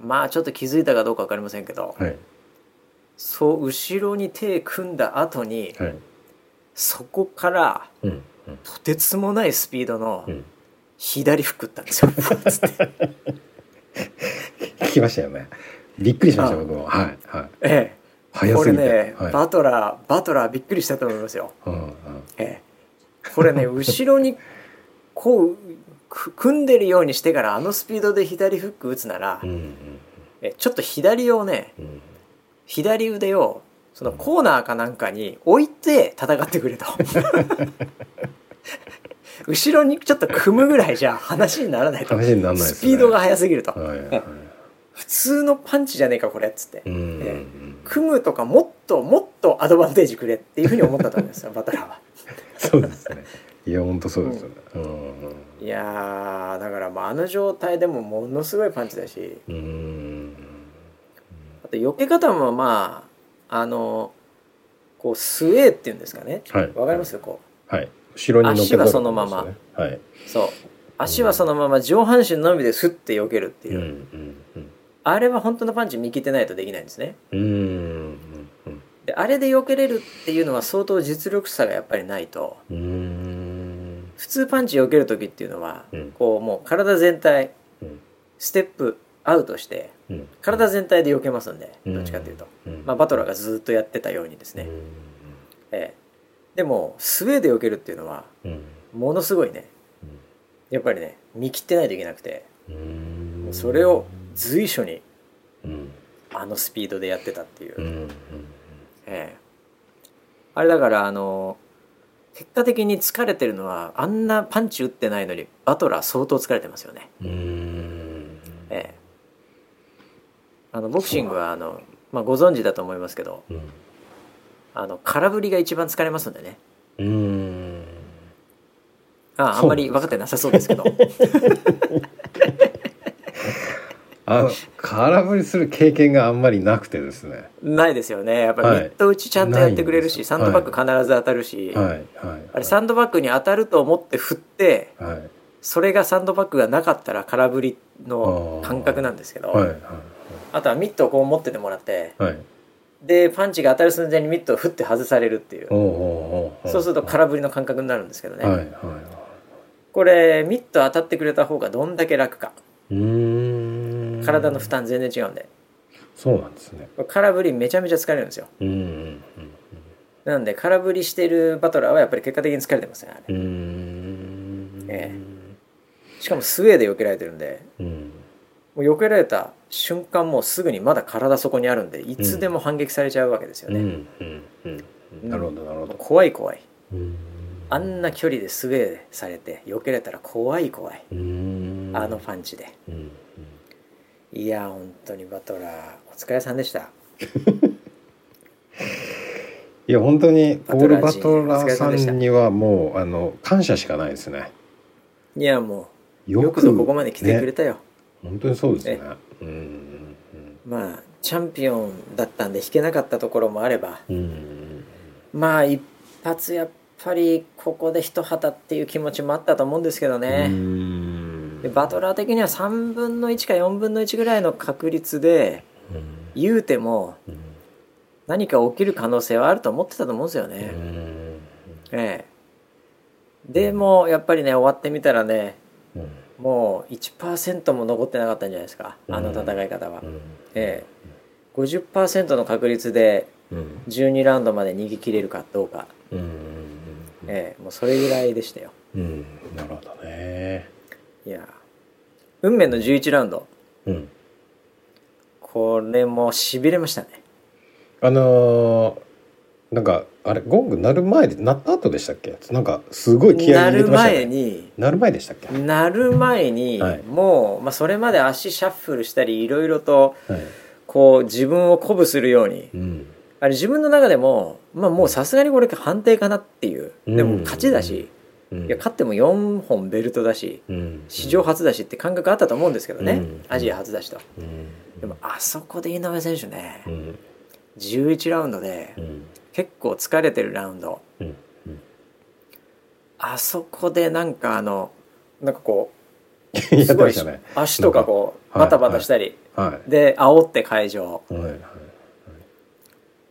まあちょっと気づいたかどうか分かりませんけど、はい、そう後ろに手組んだ後に、はい、そこから、うんうん、とてつもないスピードの左フック打ったんですよ、うん、つって聞きましたよね。びっくりしました僕も。はいはい。ええ、これね、はい、バトラーバトラーびっくりしたと思いますよ。うんうん、ええ、これね後ろにこう組んでるようにしてからあのスピードで左フック打つなら、うんうん、えちょっと左をね、うん、左腕をそのコーナーかなんかに置いて戦ってくれと。後ろにちょっと組むぐらいじゃ話にならないと。話にならないですね。スピードが速すぎると、はいはい、普通のパンチじゃねえかこれっつって、うんうんうん、組むとかもっともっとアドバンテージくれっていうふうに思ったと思うんですよバトラーは。そうですね。いや本当そうですよね、うんうん、いやだからまああの状態でもものすごいパンチだし、うん、あと避け方もまああのこうスウェーっていうんですかね、はい、わかりますよこう、はい後ろに乗っけた、足はそのまま、はい、そう足はそのまま上半身のみですって避けるっていう、うんうんうん、あれは本当のパンチ見切ってないとできないんですね、うんうん、であれで避けれるっていうのは相当実力差がやっぱりないと、うん、普通パンチ避ける時っていうのは、うん、こうもう体全体、うん、ステップアウトして、うん、体全体で避けますんで、うん、どっちかっていうと、うんまあ、バトラーがずっとやってたようにですね、うんえーでもスウェーで避けるっていうのはものすごいね、うん、やっぱりね見切ってないといけなくて、うん、それを随所に、うん、あのスピードでやってたっていう、うんえー、あれだからあの結果的に疲れてるのはあんなパンチ打ってないのにバトラー相当疲れてますよね、うんえー、あのボクシングはあの、まあ、ご存知だと思いますけど、うんあの空振りが一番疲れますんでね。うーんああ、あんまり分かってなさそうですけど。あの空振りする経験があんまりなくてですね。ないですよね。やっぱりミット打ちちゃんとやってくれるし、はい、サンドバッグ必ず当たるし、はいはいはい、あれサンドバッグに当たると思って振って、はい、それがサンドバッグがなかったら空振りの感覚なんですけど、はいはいはい、あとはミットをこう持っててもらって、はいでパンチが当たる寸前にミットを振って外されるっていうおうおうおうそうすると空振りの感覚になるんですけどね、はいはいはい、これミット当たってくれた方がどんだけ楽かうーん体の負担全然違うんでそうなんですね空振りめちゃめちゃ疲れるんですようんうんなんで空振りしてるバトラーはやっぱり結果的に疲れてますねあれうーん、ええ、しかもスウェーで避けられてるんでうんもう避けられた瞬間もうすぐにまだ体そこにあるんでいつでも反撃されちゃうわけですよね、うんうんうんうん、なるほどなるほど怖い怖い、うん、あんな距離でスウェーでされて避けられたら怖い怖い、うん、あのパンチで、うんうん、いや本当にバトラーお疲れさんでしたいや本当にオールバトラーさんにはもうあの感謝しかないですねいやもうよくぞここまで来てくれたよ、ね本当にそうですね。うんうんうん、まあチャンピオンだったんで引けなかったところもあれば、うんうん、まあ一発やっぱりここで一旗っていう気持ちもあったと思うんですけどね。うんでバトラー的にはさんぶんのいちかよんぶんのいちぐらいの確率で言うても何か起きる可能性はあると思ってたと思うんですよね、うんええ、でもやっぱりね終わってみたらね、うん、もう いちパーセント も残ってなかったんじゃないですか、あの戦い方は、うんええ、ごじゅっパーセント の確率でじゅうにラウンドまで逃げ切れるかどうか、うんええ、もうそれぐらいでしたよ、うん、なるほどね。いや運命のじゅういちラウンド、うん、これもしびれましたね。あのー、なんかあれゴング鳴る前で鳴った後でしたっけ、なんかすごい気合い入れてましたね。鳴る前に鳴る前でしたっけ鳴る前に、はい、もう、まあ、それまで足シャッフルしたりいろいろと、はい、こう自分を鼓舞するように、うん、あれ自分の中でも、まあ、もうさすがにこれ判定かなっていう、でも勝ちだし、うん、いや勝ってもよんほんベルトだし、うん、史上初だしって感覚あったと思うんですけどね、うん、アジア初だしと、うん、でもあそこで井上選手ね、うん、じゅういちラウンドで、うん、結構疲れてるラウンド、うんうん、あそこでなんかあのなんかこうすごい足とかこうバタバタしたり、はいはい、で煽って会場、はいはい、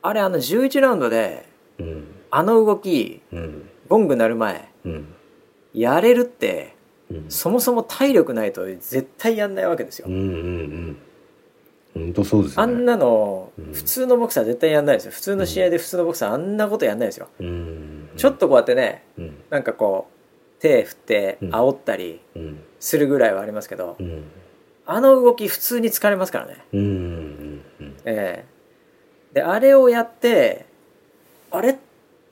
あれあのじゅういちラウンドで、うん、あの動き、うん、ゴング鳴る前、うん、やれるって、うん、そもそも体力ないと絶対やんないわけですよ。うんうんうん。本当そうですね。あんなの、うん、普通のボクサー絶対やんないですよ。普通の試合で普通のボクサーあんなことやんないですよ。うんうん、ちょっとこうやってね、うん、なんかこう手振って煽ったりするぐらいはありますけど、うんうん、あの動き普通に疲れますからね。うんうんうんえー、であれをやってあれっ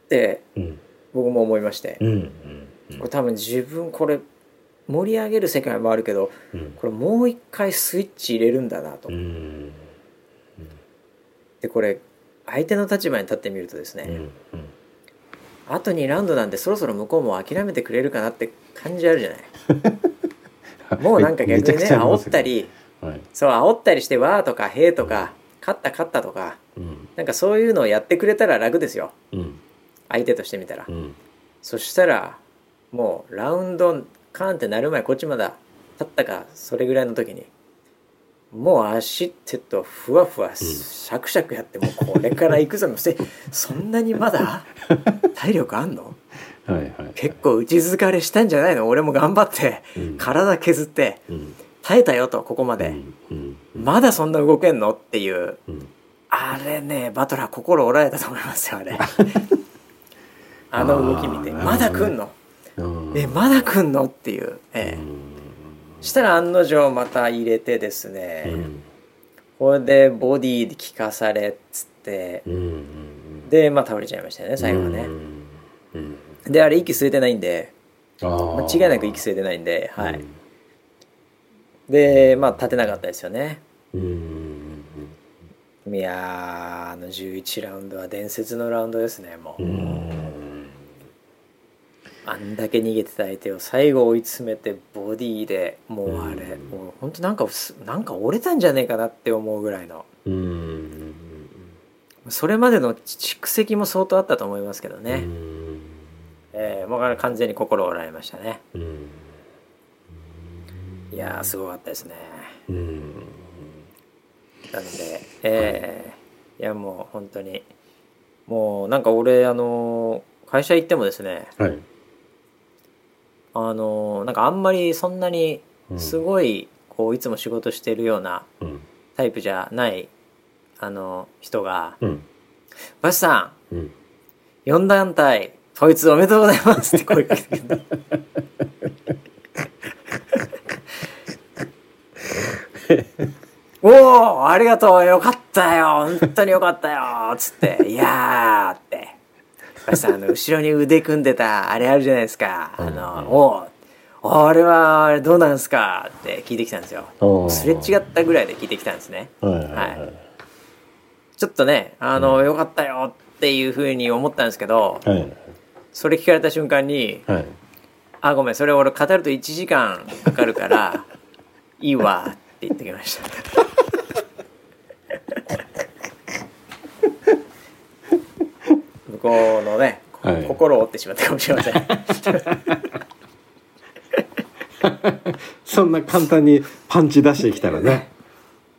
て。うん僕も思いまして、うんうんうん、これ多分自分これ盛り上げる世界もあるけど、うん、これもう一回スイッチ入れるんだなと、うんうん、でこれ相手の立場に立ってみるとですね、うんうん、あとにラウンドなんでそろそろ向こうも諦めてくれるかなって感じあるじゃないもうなんか逆にね煽ったり、はい、そう煽ったりしてわーとかへーとか、うん、勝った勝ったとか、うん、なんかそういうのをやってくれたら楽ですよ、うん相手としてみたら、うん、そしたらもうラウンドカーンってなる前こっちまだ立ったかそれぐらいの時にもう足ってとふわふわシャクシャクやって、うん、もうこれから行くぞのせそんなにまだ体力あんのはいはい、はい、結構打ち疲れしたんじゃないの俺も頑張って、うん、体削って、うん、耐えたよとここまで、うんうんうん、まだそんな動けんのっていう、うん、あれねバトラー心折られたと思いますよあれあの動き見てまだ来んの、うん、えまだ来んのっていう、ええ、したら案の定また入れてですね、うん、これでボディで効かされっつって、うん、でまあ倒れちゃいましたよね最後はね、うんうん、であれ息吸えてないんであ、まあ、間違いなく息吸えてないんで、はいうん、でまあ立てなかったですよね、うん、いやあのじゅういちラウンドは伝説のラウンドですねもう、うんあんだけ逃げてた相手を最後追い詰めてボディでもうあれもう本当なんかなんか折れたんじゃねえかなって思うぐらいのうんそれまでの蓄積も相当あったと思いますけどねうん、えー、もう完全に心折られましたねうんいやーすごかったですねうんなのでえーいやもう本当にもうなんか俺あの会社行ってもですね、はいあのなんかあんまりそんなにすごいこういつも仕事してるようなタイプじゃないあの人が、うん、バシさん、うん、よん団体統一おめでとうございますって声かけてくるおーありがとうよかったよ本当によかったよつっていやーってあの後ろに腕組んでたあれあるじゃないですかあの、うん、おあれはあれどうなんすかって聞いてきたんですよすれ違ったぐらいで聞いてきたんですね、はいはいはい、ちょっとねあの、うん、よかったよっていうふうに思ったんですけど、はい、それ聞かれた瞬間に、はい、あごめんそれ俺語るといちじかんかかるからいいわって言ってきました向こうのね、はい、心を折ってしまったかもしれませんそんな簡単にパンチ出してきたらね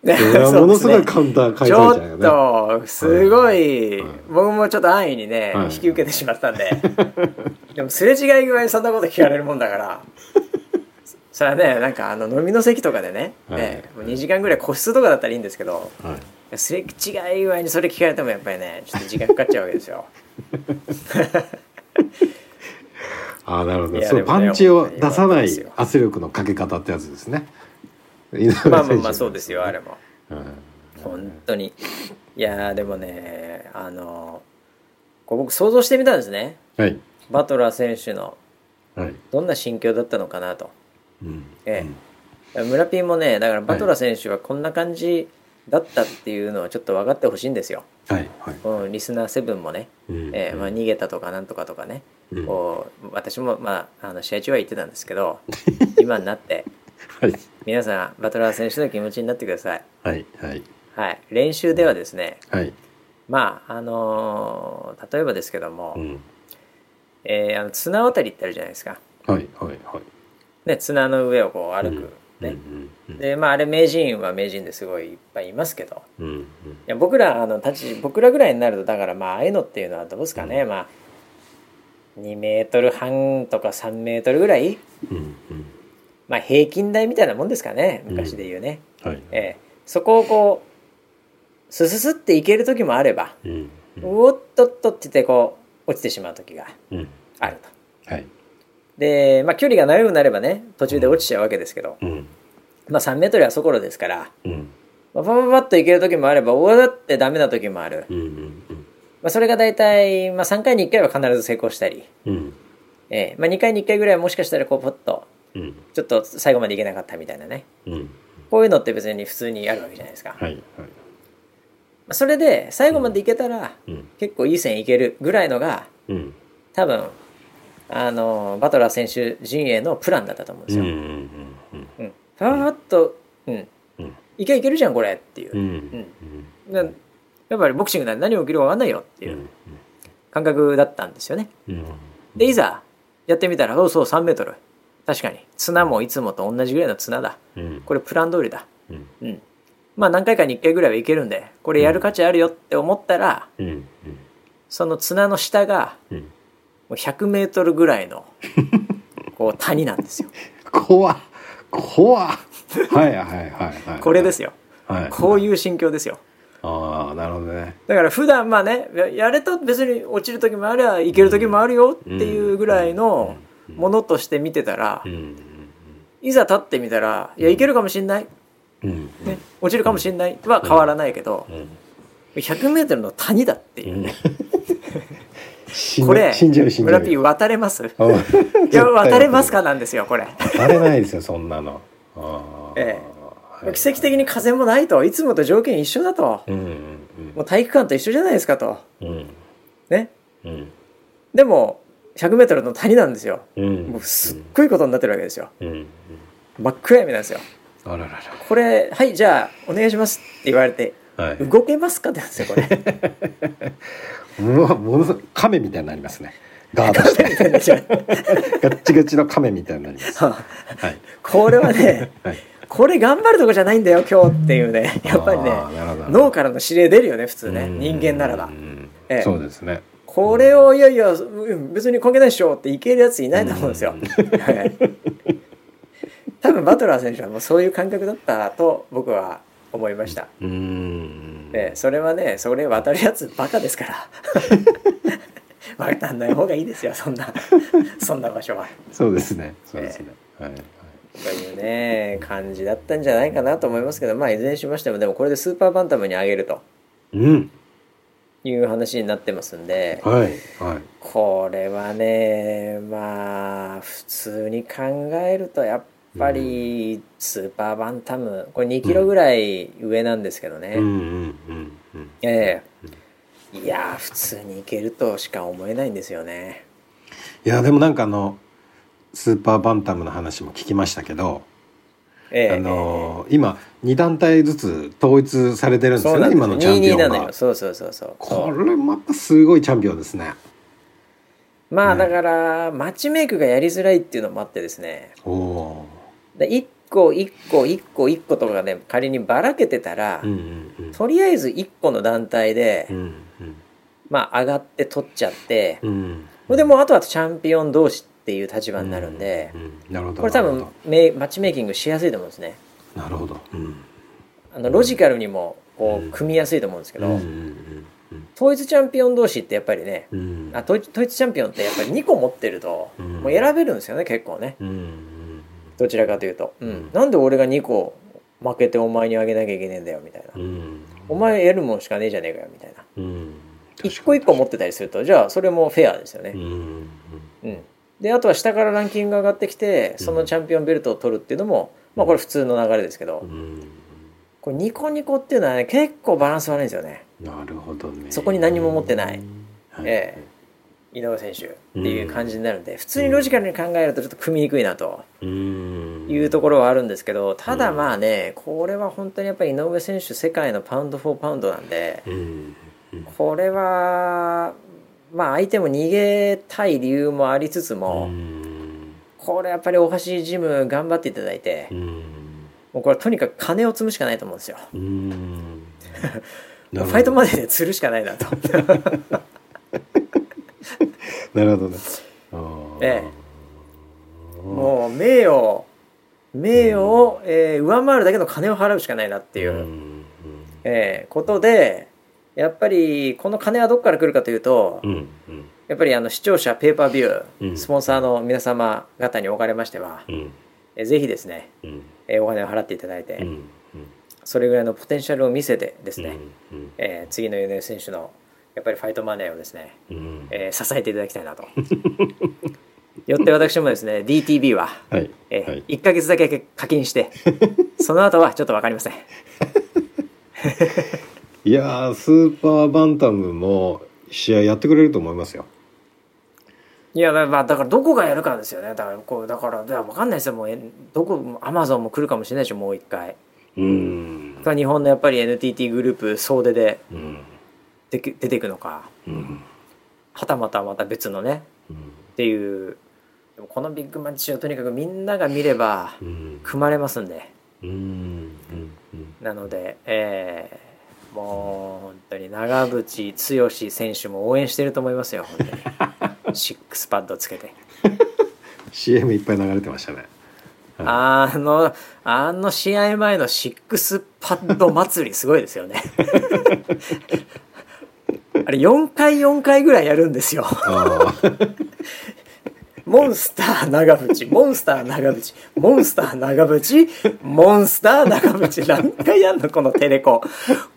ね、ものすごい簡単買い取れちゃうよね。ちょっとすごい、はい、僕もちょっと安易にね、はい、引き受けてしまったんで、はい、でもすれ違い具合にそんなこと聞かれるもんだからそれはね、なんかあの飲みの席とかでね、はい、ね、もうにじかんぐらい個室とかだったらいいんですけど、はい、すれ違い具合にそれ聞かれてもやっぱりねちょっと時間かかっちゃうわけですよあ、なるほど。そう、パンチを出さない圧力のかけ方ってやつですね。まあまあまあそうですよ、あれも、うん、本当に。いやでもね、あのこう僕想像してみたんですね、はい、バトラー選手のどんな心境だったのかなと、はい、ええ、うん、村ピーもね、だからバトラー選手はこんな感じだったっていうのをちょっと分かってほしいんですよ、はいはい、リスナーななもね、うん、ええ、まあ、逃げたとかなんとかとかね、うん、こう私も、まあ、あの試合中は言ってたんですけど今になってはい、皆さんバトラー選手の気持ちになってください。はいはいはい、練習ではですね、はい、まああのー、例えばですけども、うん、えー、あの綱渡りってあるじゃないですか。はいはいはい、ね、綱の上をこう歩く、うん、ね、うんうん、でまああれ名人は名人ですごいいっぱいいますけど、うんうん、いや僕らあのたち僕らぐらいになるとだからまあああいうのっていうのはどうですかね、うん、まあにメートルはんとかさんメートルぐらい。うんうん、まあ、平均台みたいなもんですかね、昔で言うね、うん、はい、えー、そこをこうスススっていける時もあれば、うんうん、うおっとっとっててこう落ちてしまう時があると、うん、はい、でまあ、距離が長くなればね途中で落ちちゃうわけですけど、うん、まあ、さんメートルはそころですから、うん、まあ、パパパッといける時もあればおわってダメな時もある、うんうんうん、まあ、それが大体、まあ、さんかいにいっかいは必ず成功したり、うん、えーまあ、にかいにいっかいぐらいはもしかしたらこうポッと、うん、ちょっと最後までいけなかったみたいなね、うん、こういうのって別に普通にあるわけじゃないですか、はいはい、まあ、それで最後までいけたら、うん、結構いい線いけるぐらいのが、うん、多分あのバトラー選手陣営のプランだったと思うんですよ。パパパッと、うんうん、いけいけるじゃんこれっていう、うんうん、やっぱりボクシングなんて何起きるか分かんないよっていう感覚だったんですよね、うん、でいざやってみたらそうそうさんメートル、確かに綱もいつもと同じぐらいの綱だ、うん、これプラン通りだ、うんうん、まあ何回かにいっかいぐらいはいけるんでこれやる価値あるよって思ったら、うん、その綱の下がもうひゃくメートルぐらいのこう谷なんですよ怖っ怖っ、はいはいはいはい、はい、これですよ、はい、こういう心境ですよ。ああ、なるほどね。だから普段まあねやれと別に落ちる時もあればいける時もあるよっていうぐらいのものとして見てたら、うん、いざ立ってみたらいやいけるかもしれない、うんね、落ちるかもしれないは変わらないけど、うんうん、ひゃくメートルの谷だっていうね、うん、これ村ピー渡れますいや渡れますかなんですよこれ渡れないですよそんなの。あ、ええ、はい、奇跡的に風もないといつもと条件一緒だと、うんうんうん、もう体育館と一緒じゃないですかと、うんね、うん、でもひゃくメートルの谷なんですよ、うん、もうすっごいことになってるわけですよ、うん、真っ暗闇なんですよ。あららら、これはいじゃあお願いしますって言われて、はい、動けますかってなんですよこれうわ、ものすごい亀みたいになりますね。ガードしてガッチガチの亀みたいになります、はい、これはね、はい、これ頑張るとこじゃないんだよ今日っていうね、やっぱりね脳からの指令出るよね普通ね、人間ならば、ええ、そうですね。これをいやいや別に関係ないでしょっていけるやついないと思うんですよ、うん、はい、多分バトラー選手はもうそういう感覚だったと僕は思いました、うん、ね、それはねそれ渡るやつバカですから渡んない方がいいですよそんなそんな場所は。そうですね、そうですね、えー、はい、というね感じだったんじゃないかなと思いますけど、まあいずれにしましてもでもこれでスーパーバンタムに上げると、うん、いう話になってますんで、はいはい、これはねまあ普通に考えるとやっぱりスーパーバンタムこれにキロぐらい上なんですけどね、いや普通にいけるとしか思えないんですよね。いやでもなんかあのスーパーバンタムの話も聞きましたけど、えーあのー、今に団体ずつ統一されてるんですよね、今のチャンピオンが。そうそうそうそう、これまたすごいチャンピオンですね。まあだから、ね、マッチメイクがやりづらいっていうのもあってですね、お、一いっこいっこいっこいっことかがね仮にばらけてたら、うんうんうん、とりあえずいっこの団体で、うんうん、まあ上がって取っちゃって、うんうん、でもうあとはチャンピオン同士っていう立場になるんで、うんうん、なるほど、これ多分メマッチメイキングしやすいと思うんですね。なるほど、うん、あのロジカルにもこう組みやすいと思うんですけど、うんうんうんうん、統一チャンピオン同士ってやっぱりね、うん、あ 統, 一統一チャンピオンってやっぱりにこ持ってると、うん、もう選べるんですよね結構ね、うんうん、どちらかというと、うん、なんで俺がにこ負けてお前にあげなきゃいけねえんだよみたいな、うん、お前やるもんしかねえじゃねえかよみたいな、うん、いっこいっこ持ってたりするとじゃあそれもフェアですよね、うんうん、であとは下からランキング上がってきてそのチャンピオンベルトを取るっていうのも、まあ、これ普通の流れですけど、うん、これニコニコっていうのは、ね、結構バランス悪いんですよね。なるほどね。そこに何も持ってない、はい、えー、井上選手っていう感じになるんで、うん、普通にロジカルに考えるとちょっと組みにくいなというところはあるんですけど、ただまあね、これは本当にやっぱり井上選手世界のパウンドフォーパウンドなんで、うんうん、これはまあ相手も逃げたい理由もありつつも、うん、これやっぱり大橋ジム頑張っていただいて、うん、もうこれはとにかく金を積むしかないと思うんですよ、うんファイトまでで釣るしかないなとなるほどね。ええ、もう名誉名誉を、えー、上回るだけの金を払うしかないなっていう、うんえー、ことでやっぱりこの金はどこから来るかというと、うんうん、やっぱりあの視聴者ペーパービュー、うん、スポンサーの皆様方におかれましては、うんえー、ぜひですね、うんえー、お金を払っていただいて、うんそれぐらいのポテンシャルを見せてですね、うんうんえー、次の井上選手のやっぱりファイトマネーをですね、うんえー、支えていただきたいなとよって私もですね ディーティービー は、はいえーはい、いっかげつだけ課金してその後はちょっと分かりませんいやースーパーバンタムも試合やってくれると思いますよ。いやまあ、だからどこがやるかですよね。だからこうだから分かんないですよ。もうどこアマゾンも来るかもしれないしもういっかいうん、日本のやっぱり エヌティーティー グループ総出で、うん、で出ていくのか、うん、はたまたまた別のね、うん、っていうでもこのビッグマッチをとにかくみんなが見れば組まれますんで、うんうん、なので、えー、もう本当に長渕剛選手も応援してると思いますよ本当にシックスパッドつけてシーエム いっぱい流れてましたね。あの、あの試合前のシックスパッド祭りすごいですよねあれよんかいよんかいぐらいやるんですよモンスター長渕モンスター長渕モンスター長渕モンスター長渕何回やんのこのテレコ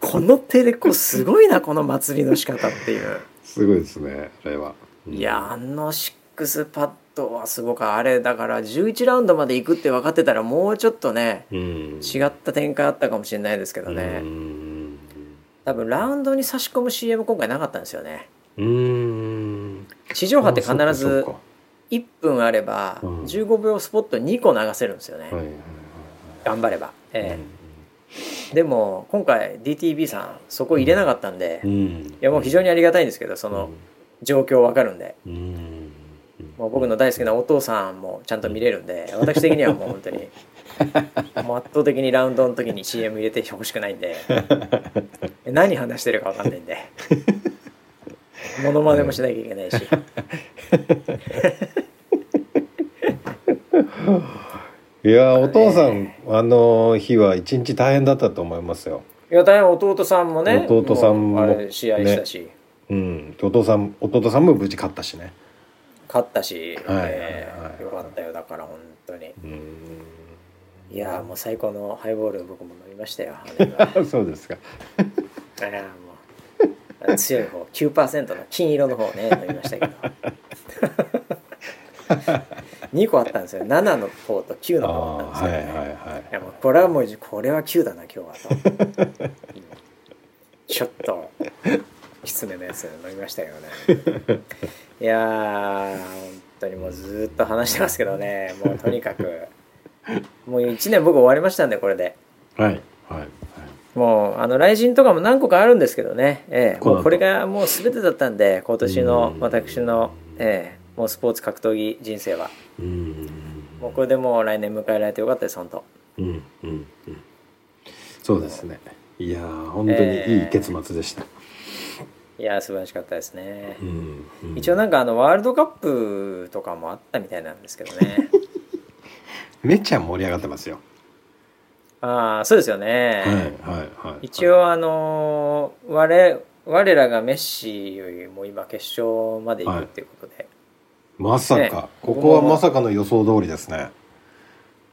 このテレコすごいなこの祭りの仕方っていうすごいですねあれは、うん、いやあのシックスパッドはすごくあれだからじゅういちラウンドまで行くって分かってたらもうちょっとね、うん、違った展開あったかもしれないですけどね、うん、多分ラウンドに差し込む シーエム 今回なかったんですよね、うん、地上波って必ずいっぷんあればじゅうごびょうスポットにこ流せるんですよね、うん、頑張れば、ええうん、でも今回 ディーティービー さんそこ入れなかったんで、うん、いやもう非常にありがたいんですけどその状況分かるんで、うんもう僕の大好きなお父さんもちゃんと見れるんで私的にはもう本当にもう圧倒的にラウンドの時に シーエム 入れてほしくないんで何話してるか分かんないんでモノマネもしなきゃいけないしいやお父さんあの日は一日大変だったと思いますよ。いや大変弟さんもね弟さんもあれ試合したし、ねうん、お父さん弟さんも無事勝ったしね勝ったし、はいはいはいえー、よかったよ。だから本当にうんいやもう最高のハイボール僕も飲みましたよそうですかあもう強い方 きゅうパーセント の金色の方ね飲みましたけどにこあったんですよななの方ときゅうの方あったんですよね、はいはいはい、いやもうこれはもうこれはきゅうだな今日はとちょっときつめのやつ飲みましたよねいやー本当にもうずっと話してますけどねもうとにかくもういちねん僕終わりましたんでこれではいはい、はい、もうあの雷神とかも何個かあるんですけどね、ええ、もうこれがもう全てだったんで今年の私の、ええ、もうスポーツ格闘技人生はうんもうこれでもう来年迎えられてよかったです本当うんうんうん、そうですね。いや本当にいい結末でした、えー、いや素晴らしかったですね、うんうん、一応なんかあのワールドカップとかもあったみたいなんですけどねめっちゃ盛り上がってますよ。ああそうですよね、はいはいはい、一応あのー、我, 我らがメッシよりも今決勝まで行くっていうことで、はい、まさか、ね、ここはまさかの予想通りですね。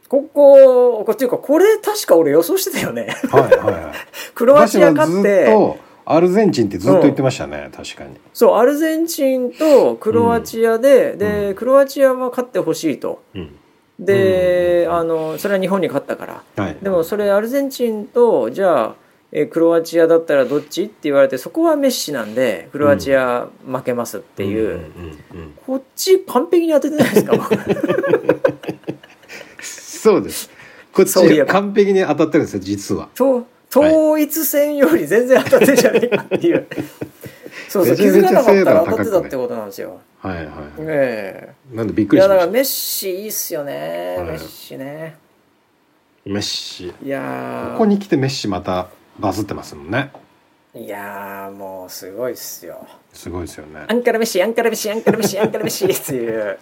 こここっていうかこれ確か俺予想してたよねはいはい、はい、クロアチア勝ってずっとアルゼンチンってずっと言ってましたね、うん、確かにそうアルゼンチンとクロアチア で,、うん、でクロアチアは勝ってほしいと、うんであのそれは日本に勝ったから、はい、でもそれアルゼンチンとじゃあえクロアチアだったらどっちって言われてそこはメッシなんでクロアチア負けますっていう、うんうんうんうん、こっち完璧に当ててないですか僕そうですこっち完璧に当たってるんですよ実はと統一戦より全然当たってるじゃないかっていうそうそう気づかなかったら当たってたってことなんですよ。はいはいはい、ね、なんでびっくりしました。いやだからメッシいいっすよね、はい、メッシねメッシいやここに来てメッシまたバズってますもんね。いやもうすごいっすよすごいっすよね。アンカラメッシアンカラメッシアンカラメッシアンカラメッシっていう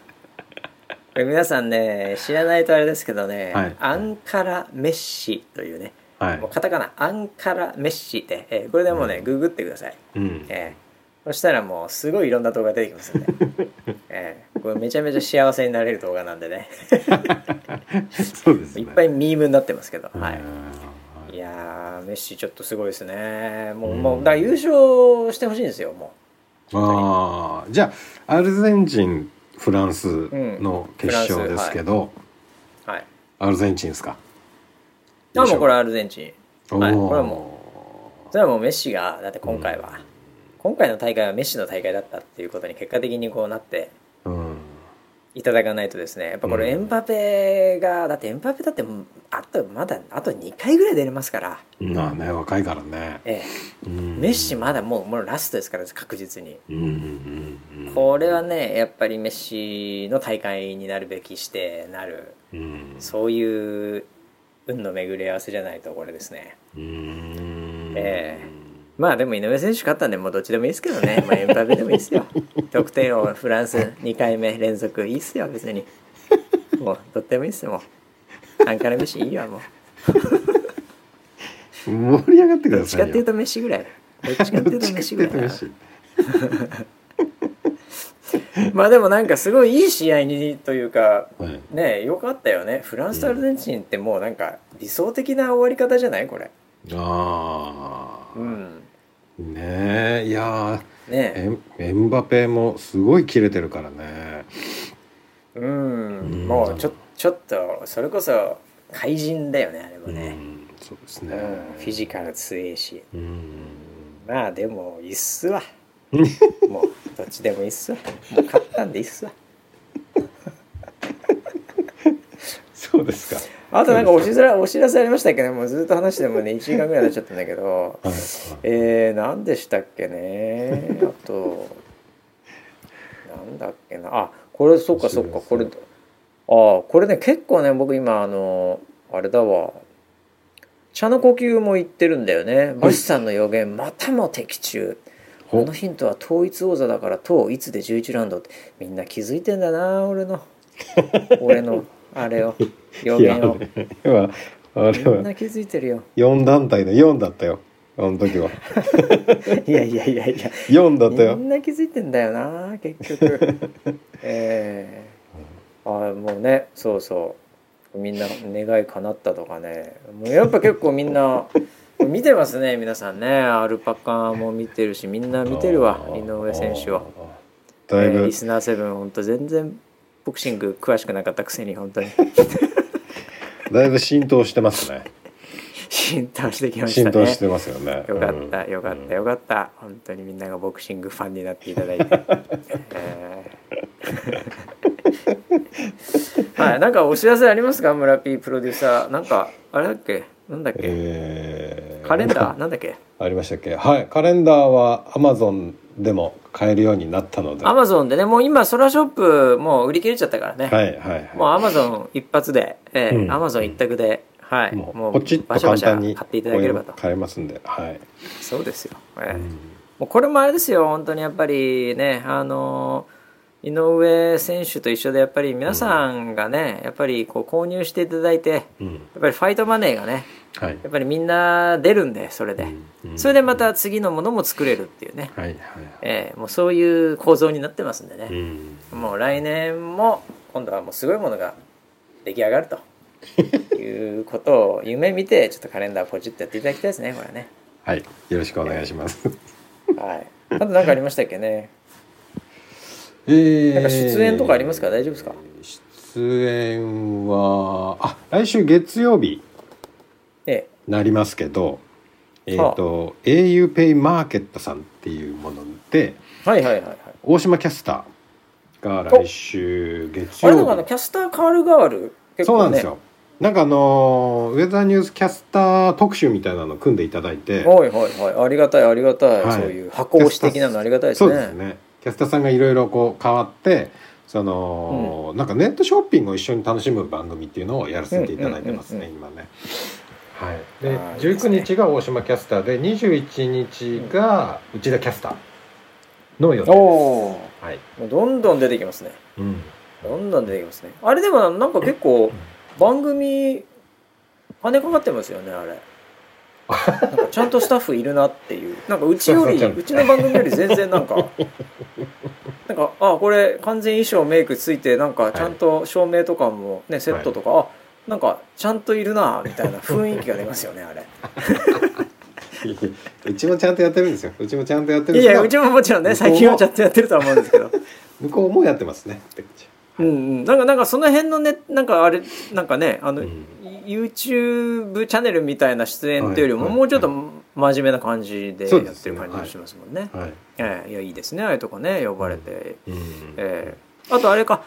これ皆さんね知らないとあれですけどね、はい、アンカラメッシというね、はい、もうカタカナアンカラメッシって、えー、これでもうね、うん、ググってください、うんえーそしたらもうすごいいろんな動画出てきますんで、えー、これめちゃめちゃ幸せになれる動画なんでねそうですねいっぱいミームになってますけど、はい、いやメッシちょっとすごいですね。もう、うん、もうだから優勝してほしいんですよもう。あじゃあアルゼンチンフランスの決勝ですけど、うんはいはい、アルゼンチンですか。でもこれアルゼンチン、はい、これはもうそれはもうメッシがだって今回は、うん今回の大会はメッシの大会だったっていうことに結果的にこうなっていただかないとですねやっぱこれエンバペがだってエンバペだってあとまだあとにかいぐらい出れますからまあね若いからね、ええ、メッシまだもう、もうラストですから確実に、うんうんうん、これはねやっぱりメッシの大会になるべきしてなる、うん、そういう運の巡り合わせじゃないとこれですね、うんええまあでも井上選手勝ったんでもうどっちでもいいですけどね、まあ、エンバペでもいいですよ得点王フランスにかいめ連続いいっすよ別にもうとってもいいっすよもうアンカラメッシいいわもう盛り上がってくださいよどっちかっていうとメッシぐらいどっちかっていうとメッシぐらいまあでもなんかすごいいい試合にというか、はい、ねよかったよね。フランスとアルゼンチンってもうなんか理想的な終わり方じゃないこれ。ああうんねえいやー、ね、エンバペもすごいキレてるからねうん、うん、もうちょ、ちょっとそれこそ怪人だよねあれもね、うん、そうですね、うん、フィジカル強いし、うん、まあでもいいっすわもうどっちでもいいっすわもう勝ったんでいいっすわそうですか。あとなんかお知らせ、お知らせありましたっけね。もうずっと話してもねいちじかんぐらいになっちゃったんだけど、はい、えー、何でしたっけね。あとなんだっけなあこれそっかそっかこれあこれね結構ね僕今あのあれだわ茶の呼吸も言ってるんだよね。ブシさんの予言またも的中。このヒントは統一王座だから統一でじゅういちラウンドってみんな気づいてんだな俺の俺の。あれを予言をみんな気づいてるよ。よん団体のよんだったよあの時は。いやいやいやいやよんだったよみんな気づいてんだよな結局えー、あもうねそうそうみんな願い叶ったとかねもうやっぱ結構みんな見てますね皆さんね。アルパカも見てるしみんな見てるわ井上選手をだいぶ、えー、リスナーセブンほんと全然ボクシング詳しくなかったくせに本当にだいぶ浸透してますね浸透してきましたね。浸透してますよね。よかったよかったよかった、うん、本当にみんながボクシングファンになっていただいて、えーはい、なんかお知らせありますか村 P プロデューサー。なんかあれだっけなんだっけ、えー、カレンダーなんだっけありましたっけ。はいカレンダーは Amazonでも買えるようになったので Amazon でねもう今ソラショップもう売り切れちゃったからね。はいはい、はい、もう Amazon 一発で、えーうん、Amazon 一択で、うんはい、もうポチッと簡単に買っていただければと。買えますんで、はい、そうですよ、えーうん、もうこれもあれですよ、本当にやっぱりね、あの井上選手と一緒でやっぱり皆さんがね、うん、やっぱりこう購入していただいて、うん、やっぱりファイトマネーがね、はい、やっぱりみんな出るんで、それで、うんうん、それでまた次のものも作れるっていうね、はいはい、えー、もうそういう構造になってますんでね、うん、もう来年も今度はもうすごいものが出来上がるということを夢見て、ちょっとカレンダーポチッとやっていただきたいですね、これね。はい、よろしくお願いします。はい。あと何かありましたっけね。えー、なんか出演とかありますか、大丈夫ですか。出演はあ来週月曜日なりますけど、えーと、エーユー Pay Market さんっていうもので、はいはいはいはい、大島キャスターが来週月曜日。あれなんかキャスター変わる変わる結構ね。そうなんですよ。なんかあのウェザーニュースキャスター特集みたいなのを組んでいただいて、はいはいはい、ありがたいありがたい、はい、そういう箱推し的なのありがたいですね。そうですね。キャスターさんがいろいろこう変わって、その、うん、なんかネットショッピングを一緒に楽しむ番組っていうのをやらせていただいてますね、うんうんうんうん、今ね。はい、でじゅうくにちが大島キャスターでにじゅういちにちが内田キャスターの予定です、うん、はい、もうどんどん出てきますね、うん、どんどん出てきますね。あれでもなんか結構番組金かかってますよね、あれなんかちゃんとスタッフいるなっていう、なんかうちよりうちの番組より全然なんかなんかあこれ完全衣装メイクついて、なんかちゃんと照明とかもね、はい、セットとか、あなんかちゃんといるなみたいな雰囲気が出ますよねあれうちもちゃんとやってるんですよ。うちもちゃんとやってるんですけど、いやうちももちろんね最近はちゃんとやってるとは思うんですけど向こうもやってますねって、はい、うんうん、なんかなんかその辺のね、なんかあれなんかね、あの、うん、YouTube チャンネルみたいな出演というよりも、はいはいはい、もうちょっと真面目な感じでやってる感じがしますもんね、はいはい、えー、いやいいですね、ああいうとこね呼ばれて、うんうん、えー、あとあれか、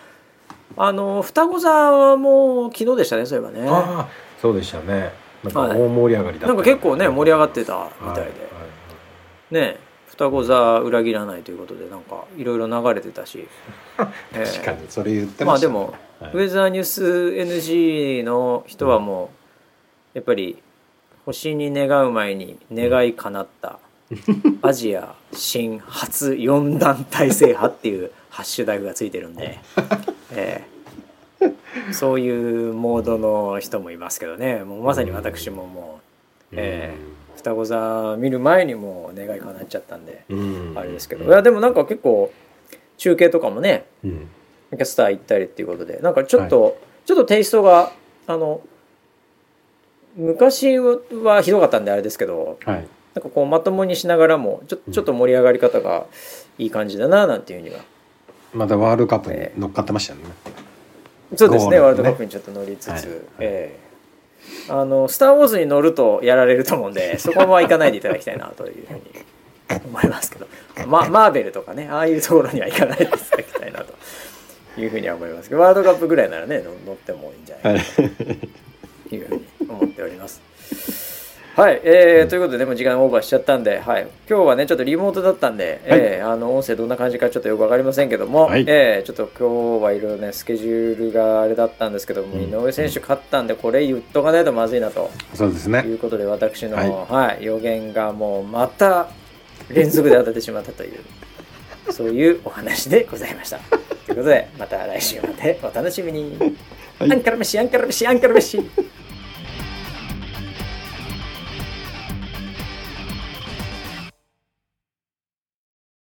あの双子座はもう昨日でしたね、そういえばね。ああそうでしたね。なんか大盛り上がりだった、ね、はい、なんか結構ね盛り上がってたみたいで、はいはいはい、ね、双子座裏切らないということでなんかいろいろ流れてたし確かにそれ言ってましたね、えー、まあでも、はい、ウェザーニュース エヌジー の人はもうやっぱり星に願う前に願い叶ったアジア新初よん団体制覇っていうハッシュタグがついてるんでえー、そういうモードの人もいますけどね、もうまさに私ももう、えー、双子座見る前にもう願い叶っちゃったんであれですけど、いやでもなんか結構中継とかもね、うん、キャスター行ったりっていうことでなんかちょっと、はい、ちょっとテイストがあの昔はひどかったんであれですけど、はい、なんかこうまともにしながらもちょ、ちょっと盛り上がり方がいい感じだななんていうふうには。まだワールドカップに乗っかってましたね、えー、そうですね、ワールドカップにちょっと乗りつつ、はいはい、えー、あのスターウォーズに乗るとやられると思うんでそこは行かないでいただきたいなというふうに思いますけど、ま、マーベルとかね、ああいうところには行かないでいただきたいなというふうには思いますけど、ワールドカップぐらいならね乗ってもいいんじゃないかというふうに思っておりますはい、えー、ということで、でも時間オーバーしちゃったんで、はい、今日はねちょっとリモートだったんで、はい、えー、あの音声どんな感じかちょっとよく分かりませんけども、はい、えー、ちょっと今日はいろいろねスケジュールがあれだったんですけども、うん、井上選手勝ったんでこれ言っとかないとまずいなと、そうですね、いうことで私の、はいはい、予言がもうまた連続で当たってしまったというそういうお話でございましたということでまた来週までお楽しみに、はい、アンカラ飯アンカラ飯アンカラ飯